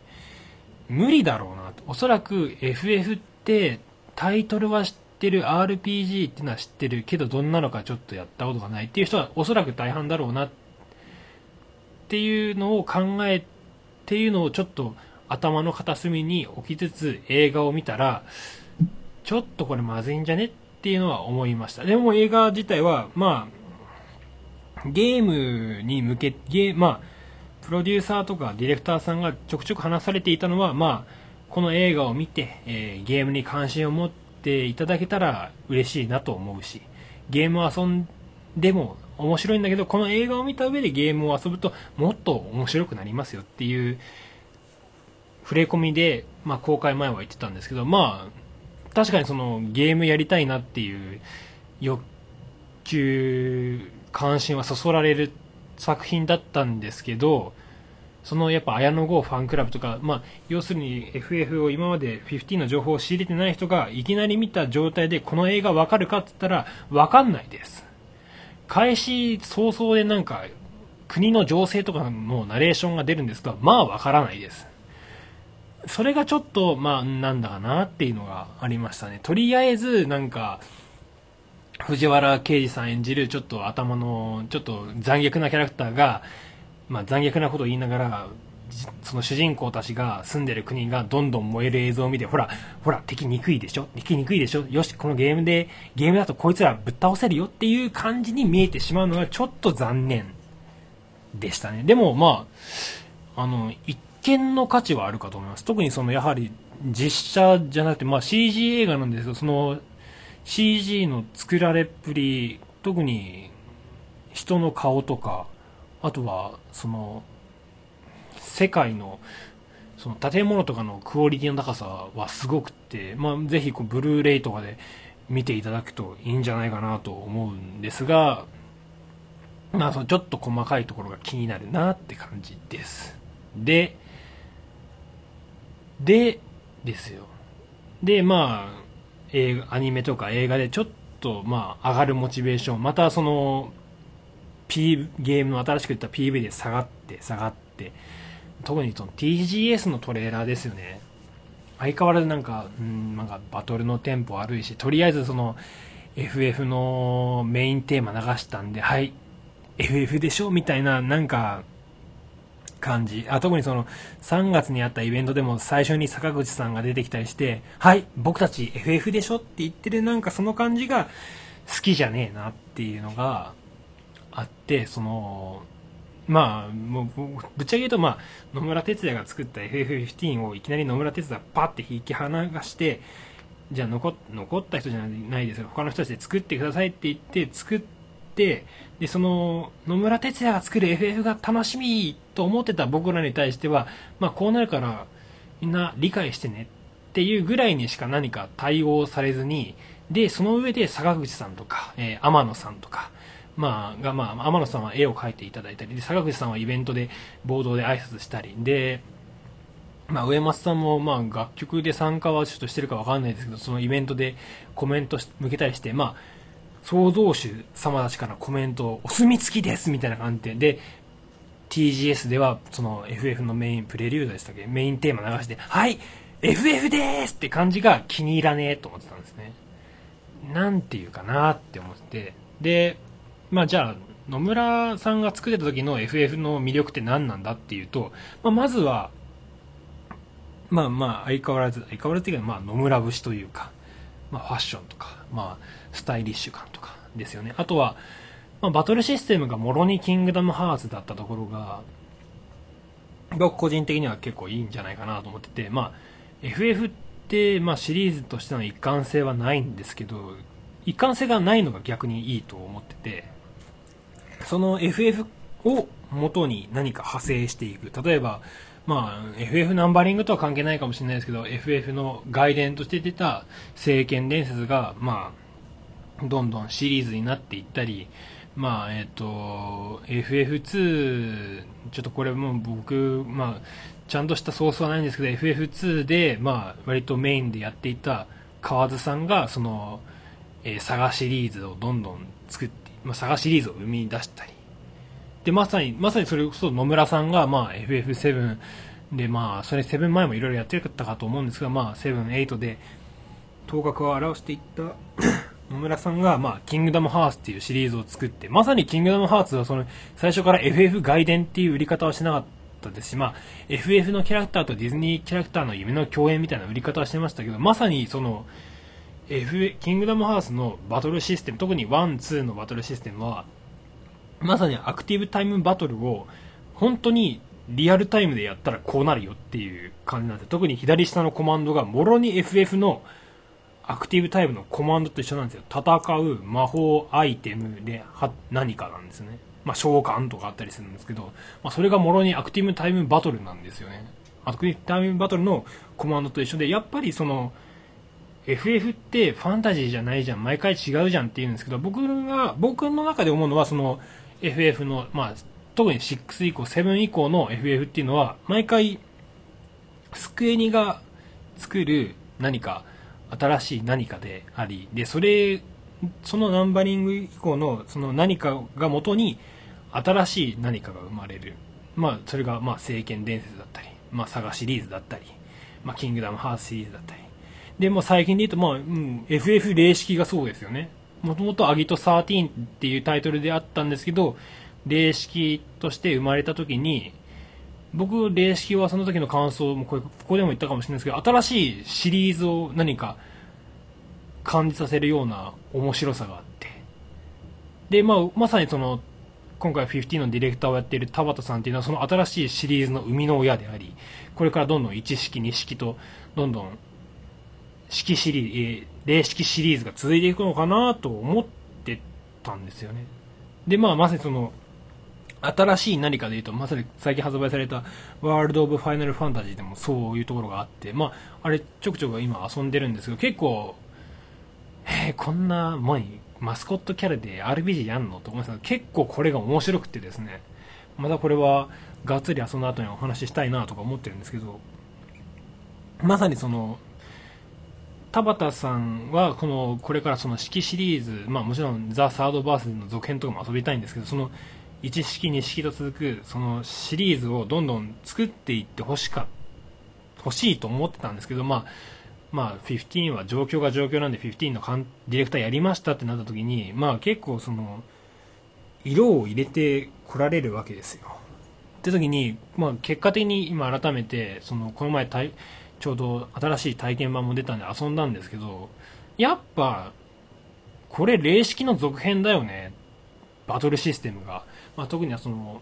無理だろうなと。おそらく エフエフ ってタイトルは知ってる、 アールピージー っていうのは知ってるけどどんなのかちょっとやったことがないっていう人はおそらく大半だろうなっていうのを考えっていうのをちょっと頭の片隅に置きつつ映画を見たら、ちょっとこれまずいんじゃねっていうのは思いました。でも映画自体はまあゲームに向けゲー、まあ、プロデューサーとかディレクターさんがちょくちょく話されていたのは、まあ、この映画を見て、えー、ゲームに関心を持っていただけたら嬉しいなと思うし、ゲームを遊んでも面白いんだけどこの映画を見た上でゲームを遊ぶともっと面白くなりますよっていう触れ込みで、まあ、公開前は言ってたんですけど、まあ、確かにそのゲームやりたいなっていう欲求関心はそそられる作品だったんですけど、そのやっぱ綾野剛ファンクラブとか、まあ、要するに エフエフ を今までじゅうごの情報を仕入れてない人がいきなり見た状態でこの映画わかるかって言ったらわかんないです。開始早々でなんか国の情勢とかのナレーションが出るんですが、まあわからないです。それがちょっとまあなんだかなっていうのがありましたね。とりあえずなんか藤原啓治さん演じるちょっと頭のちょっと残虐なキャラクターが、まあ、残虐なことを言いながらその主人公たちが住んでる国がどんどん燃える映像を見て、ほらほら敵憎いでしょ敵憎いでしょ、よしこのゲームでゲームだとこいつらぶっ倒せるよっていう感じに見えてしまうのがちょっと残念でしたね。でもまああの一見の価値はあるかと思います。特にそのやはり実写じゃなくて、まあ、シージー 映画なんですけど、そのシージー の作られっぷり、特に人の顔とか、あとはその世界のその建物とかのクオリティの高さはすごくて、まあぜひこうブルーレイとかで見ていただくといいんじゃないかなと思うんですが、まあそのちょっと細かいところが気になるなって感じです。で、でですよ。でまあ。映画アニメとか映画でちょっとまあ上がるモチベーション、またその、P、ゲームの新しく言った ピーブイ で下がって下がって、特にその ティージーエス のトレーラーですよね。相変わらずなんかうんなんかバトルのテンポ悪いし、とりあえずその エフエフ のメインテーマ流したんで、はい エフエフ でしょみたいななんか感じ。あ、特にそのさんがつにあったイベントでも最初に坂口さんが出てきたりして、はい僕たち エフエフ でしょって言ってる、なんかその感じが好きじゃねえなっていうのがあって、そのまあもうぶっちゃけ言うと、まあ、野村哲也が作った エフエフじゅうご をいきなり野村哲也パッて引き離して、じゃあ 残, 残った人じゃないですよ他の人たちで作ってくださいって言って作って、でその野村哲也が作る エフエフ が楽しみと思ってた僕らに対しては、まあ、こうなるからみんな理解してねっていうぐらいにしか何か対応されずに、でその上で坂口さんとか、えー、天野さんとか、まあがまあ、天野さんは絵を描いていただいたりで、坂口さんはイベントで冒頭で挨拶したりで、まあ、上松さんもまあ楽曲で参加はちょっとしてるかわかんないですけど、そのイベントでコメント向けたりして、まあ、創造主様たちからコメントをお墨付きですみたいな感じで、ティージーエス ではその エフエフ のメインプレリュードでしたっけ、メインテーマ流して、はい、エフエフ でーすって感じが気に入らねえと思ってたんですね。なんていうかなって思って、で、まあじゃあ野村さんが作ってた時の エフエフ の魅力って何なんだっていうと、まあ、まずは、まあまあ相変わらず、相変わらずというか、まあ野村節というか、まあファッションとか、まあスタイリッシュ感とかですよね。あとは、まあ、バトルシステムがもろにキングダムハーツだったところが、僕個人的には結構いいんじゃないかなと思ってて、まあ エフエフ ってまあシリーズとしての一貫性はないんですけど、一貫性がないのが逆にいいと思ってて、その エフエフ を元に何か派生していく。例えば、まあ、エフエフ ナンバリングとは関係ないかもしれないですけど、 エフエフ の外伝として出た聖剣伝説が、まあ、どんどんシリーズになっていったり、まあ、えっと、エフエフツー、ちょっとこれも僕、まあ、ちゃんとしたソースはないんですけど、エフエフツー で、まあ、割とメインでやっていた河津さんが、その、えー、サガシリーズをどんどん作って、まあ、サガシリーズを生み出したり。で、まさに、まさにそれこそ野村さんが、まあ、エフエフセブン で、まあ、それなな前もいろいろやってたかと思うんですが、まあ、なな、はちで頭角を現していった野村さんが、まあ、キングダムハーツっていうシリーズを作って、まさにキングダムハーツはその、最初から エフエフ 外伝っていう売り方はしなかったですし、まあ、エフエフ のキャラクターとディズニーキャラクターの夢の共演みたいな売り方はしてましたけど、まさにその、F、キングダムハーツのバトルシステム、特にワン、ツーのバトルシステムは、まさにアクティブタイムバトルを本当にリアルタイムでやったらこうなるよっていう感じなんで、特に左下のコマンドがもろに エフエフ のアクティブタイムのコマンドと一緒なんですよ。戦う、魔法、アイテムで何かなんですね。まあ召喚とかあったりするんですけど、まあそれがもろにアクティブタイムバトルなんですよね。アクティブタイムバトルのコマンドと一緒で、やっぱりそのエフエフ ってファンタジーじゃないじゃん、毎回違うじゃんって言うんですけど、僕が、僕の中で思うのはその エフエフ の、まあ、特にろく以降、なな以降の エフエフ っていうのは、毎回、スクエニが作る何か、新しい何かであり、で、それ、そのナンバリング以降のその何かが元に、新しい何かが生まれる。まあ、それが、まあ、聖剣伝説だったり、まあ、サガシリーズだったり、まあ、キングダムハーツシリーズだったり、で、もう最近で言うと、まあ、うん、エフエフ 零式がそうですよね。もともとアギトじゅうさんっていうタイトルであったんですけど、零式として生まれた時に、僕、零式はその時の感想もこれ、ここでも言ったかもしれないですけど、新しいシリーズを何か感じさせるような面白さがあって。で、まあ、まさにその、今回じゅうごのディレクターをやっている田畑さんっていうのは、その新しいシリーズの生みの親であり、これからどんどんいち式、に式と、どんどん、式シリーズ、零式シリーズが続いていくのかなと思ってたんですよね。で、まあ、まさにその、新しい何かで言うと、まさに最近発売されたワールドオブファイナルファンタジーでもそういうところがあって、まあ、あれちょくちょく今遊んでるんですけど、結構、えー、こんな前にマスコットキャラで アールピージー やんのと思いましたけど、結構これが面白くてですね、またこれはがっつり遊んだ後にお話ししたいなとか思ってるんですけど、まさにその、田畑さんはこのこれからその式シリーズ、まあもちろんザ・サードバースの続編とかも遊びたいんですけど、そのいち式に式と続くそのシリーズをどんどん作っていってほしか欲しいと思ってたんですけど、まあまあじゅうごは状況が状況なんで、じゅうごのディレクターやりましたってなった時に、まあ結構その色を入れてこられるわけですよ。って時に、まあ結果的に今改めてそのこの前対ちょうど新しい体験版も出たんで遊んだんですけど、やっぱこれ零式の続編だよね、バトルシステムが、まあ、特にはその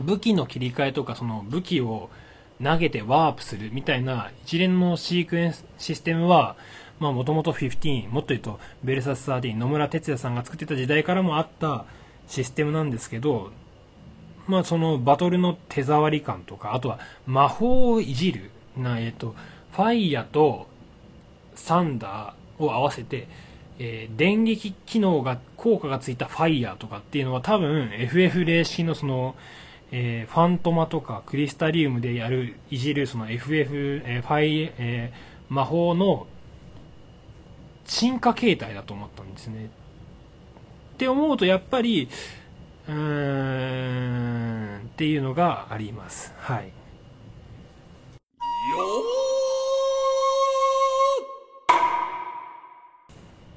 武器の切り替えとか、その武器を投げてワープするみたいな一連のシークエンスシステムは、まあもともとじゅうご、もっと言うとベルサスじゅうさん、野村哲也さんが作ってた時代からもあったシステムなんですけど、まあそのバトルの手触り感とか、あとは魔法をいじるな、えっと、ファイヤーとサンダー、を合わせて、えー、電撃機能が効果がついたファイヤーとかっていうのは多分 エフエフ レーシーのその、えー、ファントマとかクリスタリウムでやるいじるその エフエフ、えー、ファイ、えー、魔法の進化形態だと思ったんですね。って思うとやっぱりうーんっていうのがあります。はい。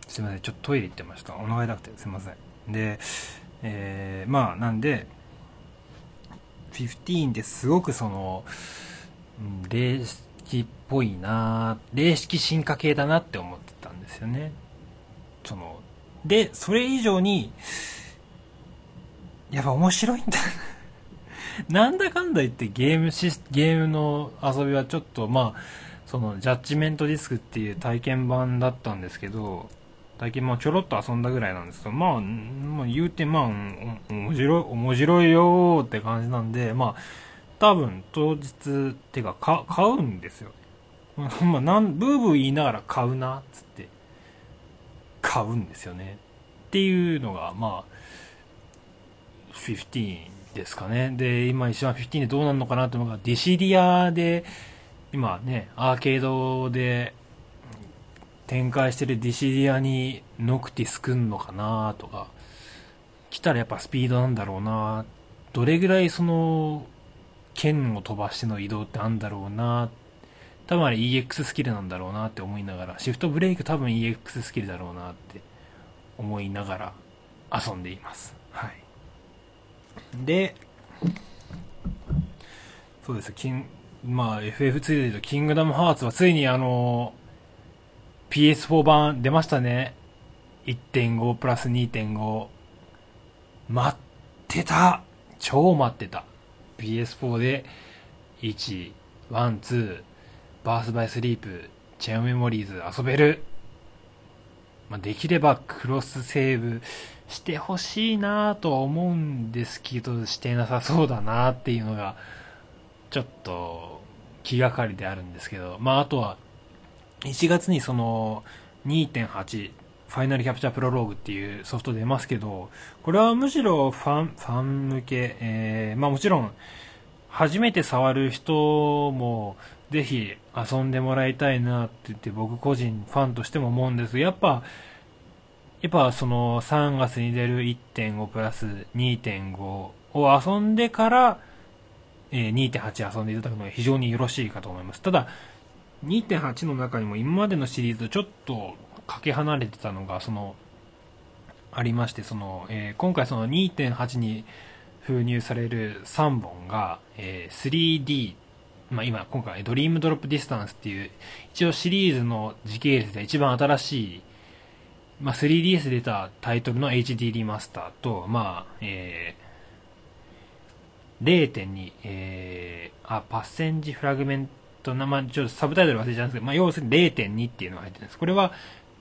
すみません、ちょっとトイレ行ってました。お腹痛くてすみません。で、えー、まあなんでじゅうごですごくその霊式っぽいな、霊式進化系だなって思ってたんですよね。そのでそれ以上にやっぱ面白いんだなんだかんだ言ってゲームシスゲームの遊びはちょっとまあそのジャッジメントディスクっていう体験版だったんですけど、体験版をちょろっと遊んだぐらいなんですけど、まあ、まあ、言うてまあ面白い面白いよーって感じなんで、まあ多分当日てかか買うんですよ。まあなんブーブー言いながら買うなっつって買うんですよねっていうのがまあ。じゅうごですかね。で今一番じゅうごでどうなるのかなと思うのがディシディアで今ねアーケードで展開してるディシディアにノクティスくんのかなとか、来たらやっぱスピードなんだろうな、どれぐらいその剣を飛ばしての移動ってあるんだろうな、多分あれ イーエックス スキルなんだろうなって思いながら、シフトブレイク多分 イーエックス スキルだろうなって思いながら遊んでいます。はい。で、そうです。キン、まあ エフエフツー とキングダムハーツはついにあの ピーエスフォー 版出ましたね。いってんご プラス にてんご。待ってた。超待ってた。ピーエスフォー でいち、いち、に、バースバイスリープ、チェアメモリーズ遊べる。まあ、できればクロスセーブしてほしいなとは思うんですけど、してなさそうだなっていうのがちょっと気がかりであるんですけど、まああとはいちがつにその にてんはち ファイナルキャプチャープロローグっていうソフト出ますけど、これはむしろファンファン向け、えー、まあもちろん初めて触る人もぜひ遊んでもらいたいなって言って僕個人ファンとしても思うんですが、やっぱやっぱそのさんがつに出る いってんご プラス にてんご を遊んでから、えー、にてんはち 遊んでいただくのが非常によろしいかと思います。ただ にてんはち の中にも今までのシリーズとちょっとかけ離れてたのがそのありまして、その、えー、今回その にてんはち に封入されるさんぼんが、えー、スリーディー、まあ、今今回ドリームドロップディスタンスっていう一応シリーズの時系列で一番新しいまあ、スリーディーエス 出たタイトルの エイチディー リマスターと、まあ、えー、れいてんに、えー、あ、パッセンジフラグメントな、まあ、ちょっとサブタイトル忘れちゃうんですけど、まあ、要するに れいてんに っていうのが入ってるんです。これは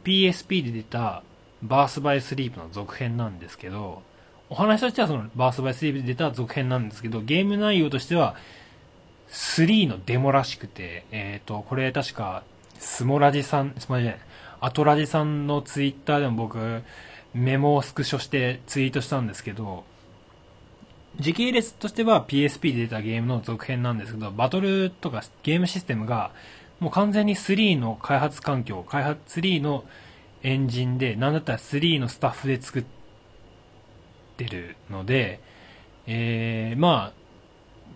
ピーエスピー で出たバースバイスリープの続編なんですけど、お話としてはそのバースバイスリープで出た続編なんですけど、ゲーム内容としてはスリーのデモらしくて、えっと、これ確か、スモラジさん、スモラジじゃない、アトラジさんのツイッターでも僕メモをスクショしてツイートしたんですけど、時系列としては ピーエスピー で出たゲームの続編なんですけど、バトルとかゲームシステムがもう完全にスリーの開発環境、開発スリーのエンジンで、なんだったらスリーのスタッフで作ってるので、えー、まあ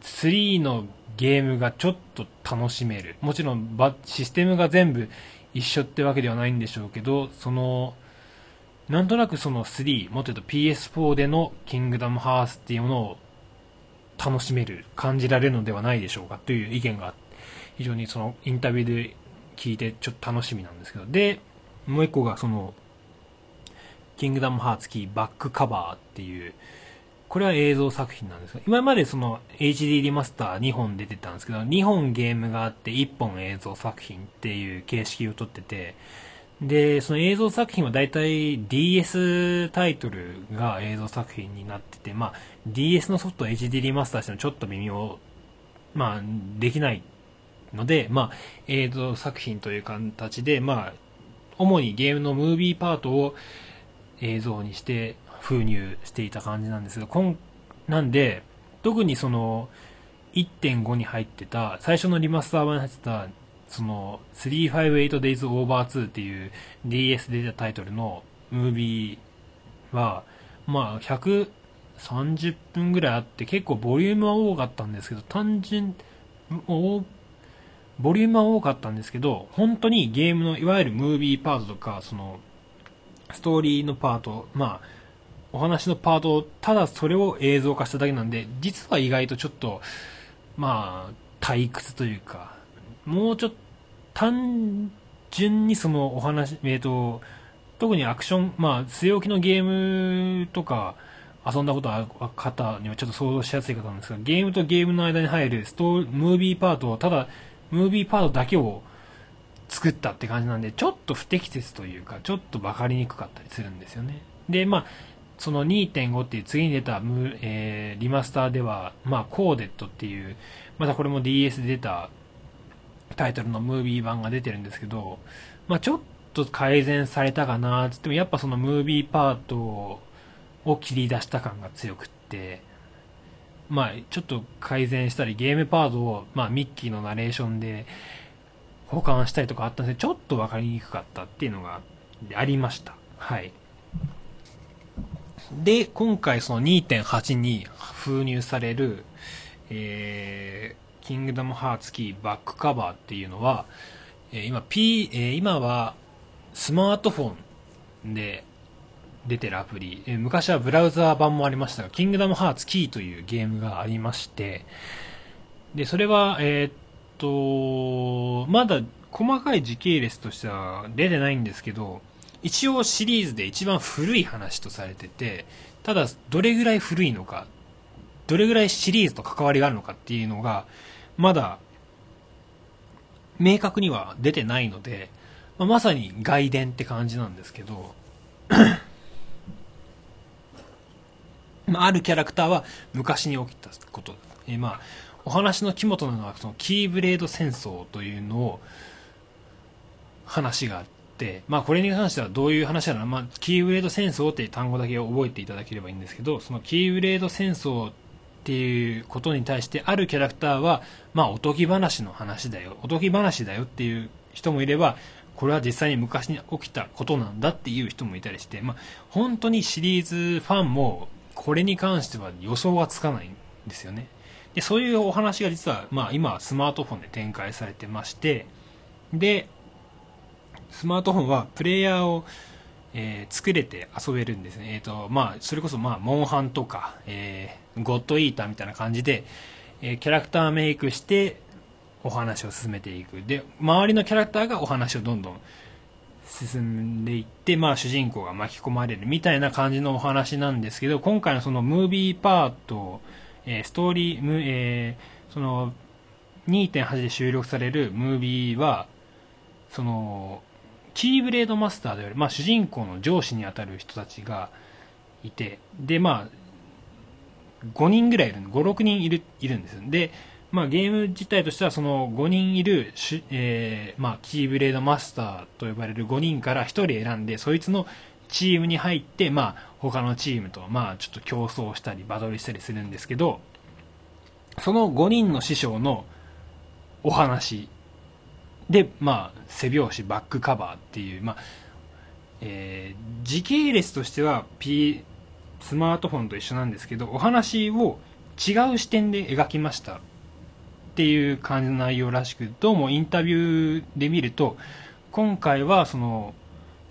スリーのゲームがちょっと楽しめる。もちろんシステムが全部一緒ってわけではないんでしょうけど、そのなんとなくそのスリー、もっと言うと ピーエスフォー でのキングダムハーツっていうものを楽しめる、感じられるのではないでしょうかという意見が非常にそのインタビューで聞いてちょっと楽しみなんですけど、でもう一個がそのキングダムハーツキーバックカバーっていう、これは映像作品なんですが、今までその エイチディー リマスターにほん出てたんですけど、にほんゲームがあっていっぽん映像作品っていう形式をとってて、でその映像作品はだいたい ディーエス タイトルが映像作品になってて、まあ ディーエス のソフトを エイチディー リマスターしてもちょっと耳をまあできないので、まあ映像作品という形でまあ主にゲームのムービーパートを映像にして封入していた感じなんですが、今なんで特にその いってんご に入ってた最初のリマスター版に入ってたその スリーファイブエイトデイズ Over ツーっていう ディーエス で出たタイトルのムービーはまあひゃくさんじゅっぷんぐらいあって結構ボリュームは多かったんですけど、単純ボリュームは多かったんですけど本当にゲームのいわゆるムービーパートとかそのストーリーのパート、まあお話のパートをただそれを映像化しただけなんで、実は意外とちょっとまあ退屈というか、もうちょっと単純にそのお話えっと特にアクション、まあ据え置きのゲームとか遊んだことある方にはちょっと想像しやすいかと思うんですが、ゲームとゲームの間に入るストームービーパートをただムービーパートだけを作ったって感じなんで、ちょっと不適切というかちょっと分かりにくかったりするんですよね。でまあその にてんご っていう次に出た、えー、リマスターでは、まあ、コーデットっていうまたこれも ディーエス で出たタイトルのムービー版が出てるんですけど、まあ、ちょっと改善されたかなって言ってもやっぱそのムービーパートを切り出した感が強くって、まあ、ちょっと改善したりゲームパートを、まあ、ミッキーのナレーションで保管したりとかあったんですけどちょっと分かりにくかったっていうのがありました。はい。で今回その にてんはち に封入される、えー、キングダムハーツキーバックカバーっていうのは、えー 今, P えー、今はスマートフォンで出てるアプリ、えー、昔はブラウザー版もありましたがキングダムハーツキーというゲームがありまして、でそれはえー、っとまだ細かい時系列としては出てないんですけど一応シリーズで一番古い話とされてて、ただどれぐらい古いのか、どれぐらいシリーズと関わりがあるのかっていうのがまだ明確には出てないので、まあ、まさに外伝って感じなんですけどあるキャラクターは昔に起きたこと、えー、まあお話の肝となるのはそのキーブレード戦争というのを話があって、まあ、これに関してはどういう話なの、まあ、キーブレード戦争という単語だけ覚えていただければいいんですけど、そのキーブレード戦争っていうことに対してあるキャラクターは、まあ、おとぎ話の話だよおとぎ話だよっていう人もいれば、これは実際に昔に起きたことなんだっていう人もいたりして、まあ、本当にシリーズファンもこれに関しては予想がつかないんですよね。でそういうお話が実は、まあ、今スマートフォンで展開されてまして、でスマートフォンはプレイヤーを、えー、作れて遊べるんですね。えーとまあ、それこそ、まあ、モンハンとか、えー、ゴッドイーターみたいな感じで、えー、キャラクターメイクしてお話を進めていく。で、周りのキャラクターがお話をどんどん進んでいって、まあ、主人公が巻き込まれるみたいな感じのお話なんですけど、今回のそのムービーパート、えー、ストーリー、えー、その にてんはち で収録されるムービーはそのキーブレードマスターである、まあ、主人公の上司にあたる人たちがいて、でまあごにんぐらいいるごろくにんい る, いるんですで、まあ、ゲーム自体としてはそのごにんいる、えーまあ、キーブレードマスターと呼ばれるごにんからひとり選んで、そいつのチームに入って、まあ、他のチームと、まあ、ちょっと競争したりバトルしたりするんですけど、そのごにんの師匠のお話で、まあ、背拍子バックカバーっていう、まあえー、時系列としては、P、スマートフォンと一緒なんですけど、お話を違う視点で描きましたっていう感じの内容らしく、どうもインタビューで見ると今回はその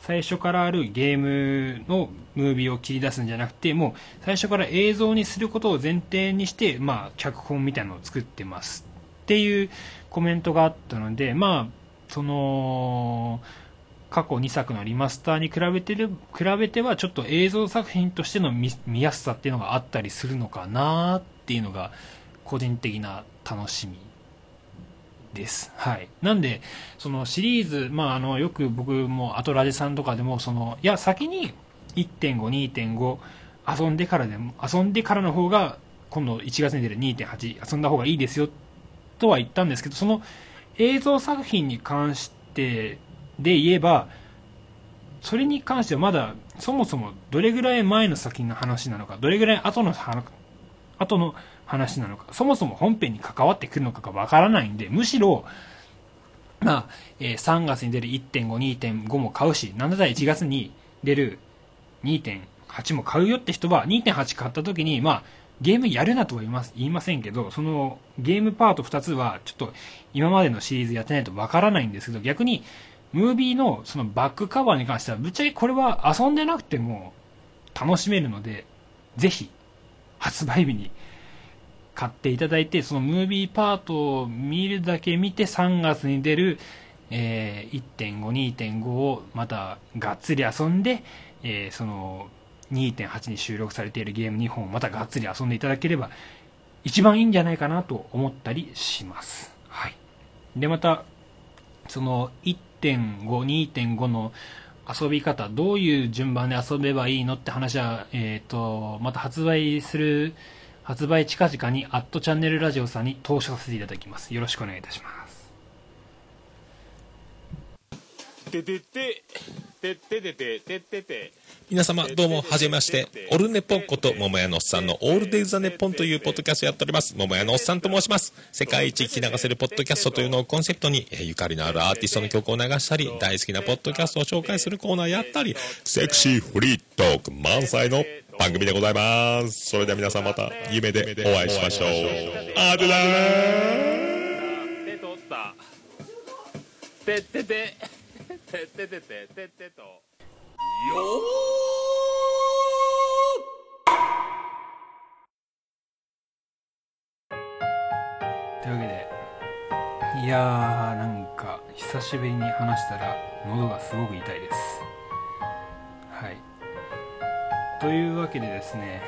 最初からあるゲームのムービーを切り出すんじゃなくて、もう最初から映像にすることを前提にして、まあ、脚本みたいなのを作ってますっていうコメントがあったので、まあその過去にさくのリマスターに比べてる比べてはちょっと映像作品としての 見, 見やすさっていうのがあったりするのかなっていうのが個人的な楽しみです。はい。なんでそのシリーズ、まああのよく僕もアトラジさんとかでもそのいや先に いってんご、にてんご 遊んでからでも遊んでからの方が今度いちがつに出る にてんはち 遊んだ方がいいですよ。とは言ったんですけど、その映像作品に関してで言えばそれに関してはまだそもそもどれぐらい前の先の話なのか、どれぐらい後の話後の話なのか、そもそも本編に関わってくるのかがわからないんで、むしろ、まあえー、さんがつに出る いってんご、にてんご も買うし、しちがつに出る にてんはち も買うよって人は にてんはち 買った時に、まあゲームやるなとは言います、言いませんけど、そのゲームパートふたつはちょっと今までのシリーズやってないとわからないんですけど、逆にムービーのそのバックカバーに関してはぶっちゃけこれは遊んでなくても楽しめるので、ぜひ発売日に買っていただいて、そのムービーパートを見るだけ見て、さんがつに出る、えー、いってんご、にてんご をまたがっつり遊んで、えー、その にてんはち に収録されているゲームにほんをまたがっつり遊んでいただければ一番いいんじゃないかなと思ったりします。はい。で、またその いってんご、にてんご の遊び方、どういう順番で遊べばいいのって話は、えっと、また発売する発売近々にアットチャンネルラジオさんに投書させていただきます。よろしくお願いいたします。皆様どうもはじめまして、オルネポンこと桃屋のおっさんのオールデイズ・ザ・ネッポンというポッドキャストやっております。桃屋のおっさんと申します。世界一聞き流せるポッドキャストというのをコンセプトに、ゆかりのあるアーティストの曲を流したり、大好きなポッドキャストを紹介するコーナーやったり、セクシーフリートーク満載の番組でございます。それでは皆さん、また夢でお会いしましょう。あてだーてとったてってててっててててとよーというわけで、いやーなんか久しぶりに話したら喉がすごく痛いです。はいというわけでですね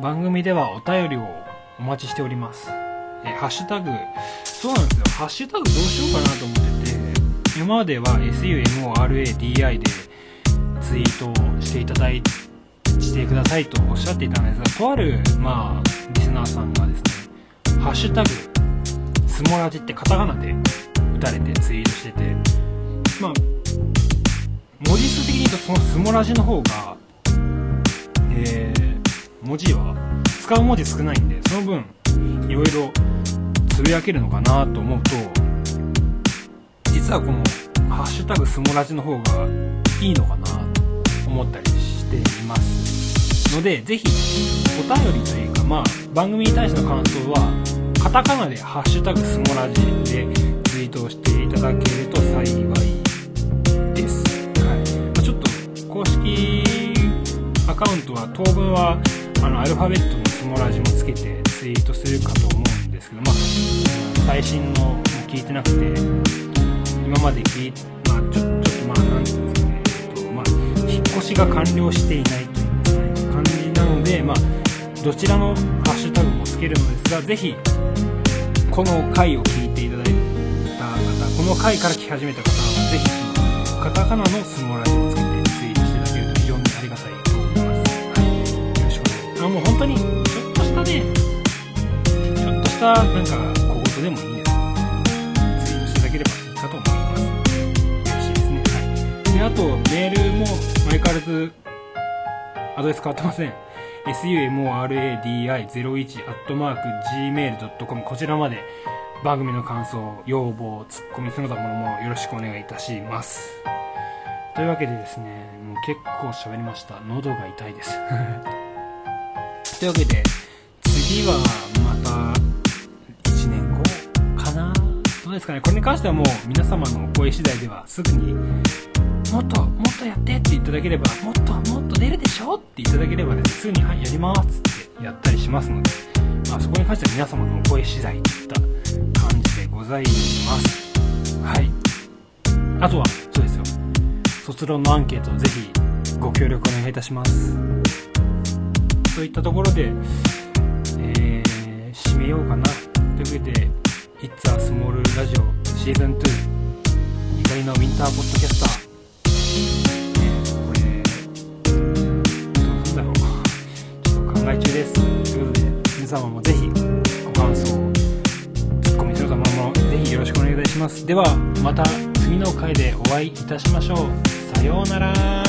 番組ではお便りをお待ちしております。えハッシュタグ、そうなんですよ、ハッシュタグどうしようかなと思ってて、今までは エスユーエムオーアールエーディーアイ でツイートをしていただいしてくださいとおっしゃっていたんですが、とあるまあリスナーさんがですね、ハッシュタグスモラジってカタカナで打たれてツイートしてて、まあ文字数的に言うとそのスモラジの方が、えー、文字は使う文字少ないんで、その分いろいろつぶやけるのかなと思うと、実はこのハッシュタグスモラジの方がいいのかなと思ったりしていますので、ぜひお便りというか、まあ番組に対しての感想はカタカナでハッシュタグスモラジでツイートしていただけると幸いです。公式アカウントは当分はあのアルファベットのスモラジもつけてツイートするかと思うんですけど、まあ最新のも聞いてなくて、今まで聞いて、まあちょっとまあなんていうんですかね、えっとまあ引っ越しが完了していないという感じなので、まあどちらのハッシュタグもつけるのですが、ぜひこの回を聞いていただいた方、この回から聞き始めた方はぜひカタカナのスモラジをつけて、もう本当にちょっとしたね、ちょっとしたなんか小言でもいいんです。ツイートしていただければいいかと思います。嬉しいですね。はい。で、あとメールも相変わらずアドレス変わってません。エスユーエムオーアールエーディーアイゼロいちアットマークジーメールドットコム こちらまで番組の感想、要望、ツッコミその他ものもよろしくお願いいたします。というわけでですね、もう結構喋りました。喉が痛いです。というわけで、次はまたいちねんごかな、どうですかね。これに関してはもう皆様のお声次第では、すぐにもっともっとやってっていただければ、もっともっと出るでしょっていただければです、すぐにはいやりますってやったりしますので、まあ、そこに関しては皆様のお声次第といった感じでございます。はい、あとはそうですよ、卒論のアンケートをぜひご協力お願いいたします。といったところで、えー、締めようかなというわけで、 It's a Small Radioシーズンツー 怒りのウィンターポッドキャスター、ね、これどうすんだろう、ちょっと考え中です。ということで皆様もぜひご感想、ツッコミするとまもぜひよろしくお願いいたします。ではまた次の回でお会いいたしましょう。さようなら。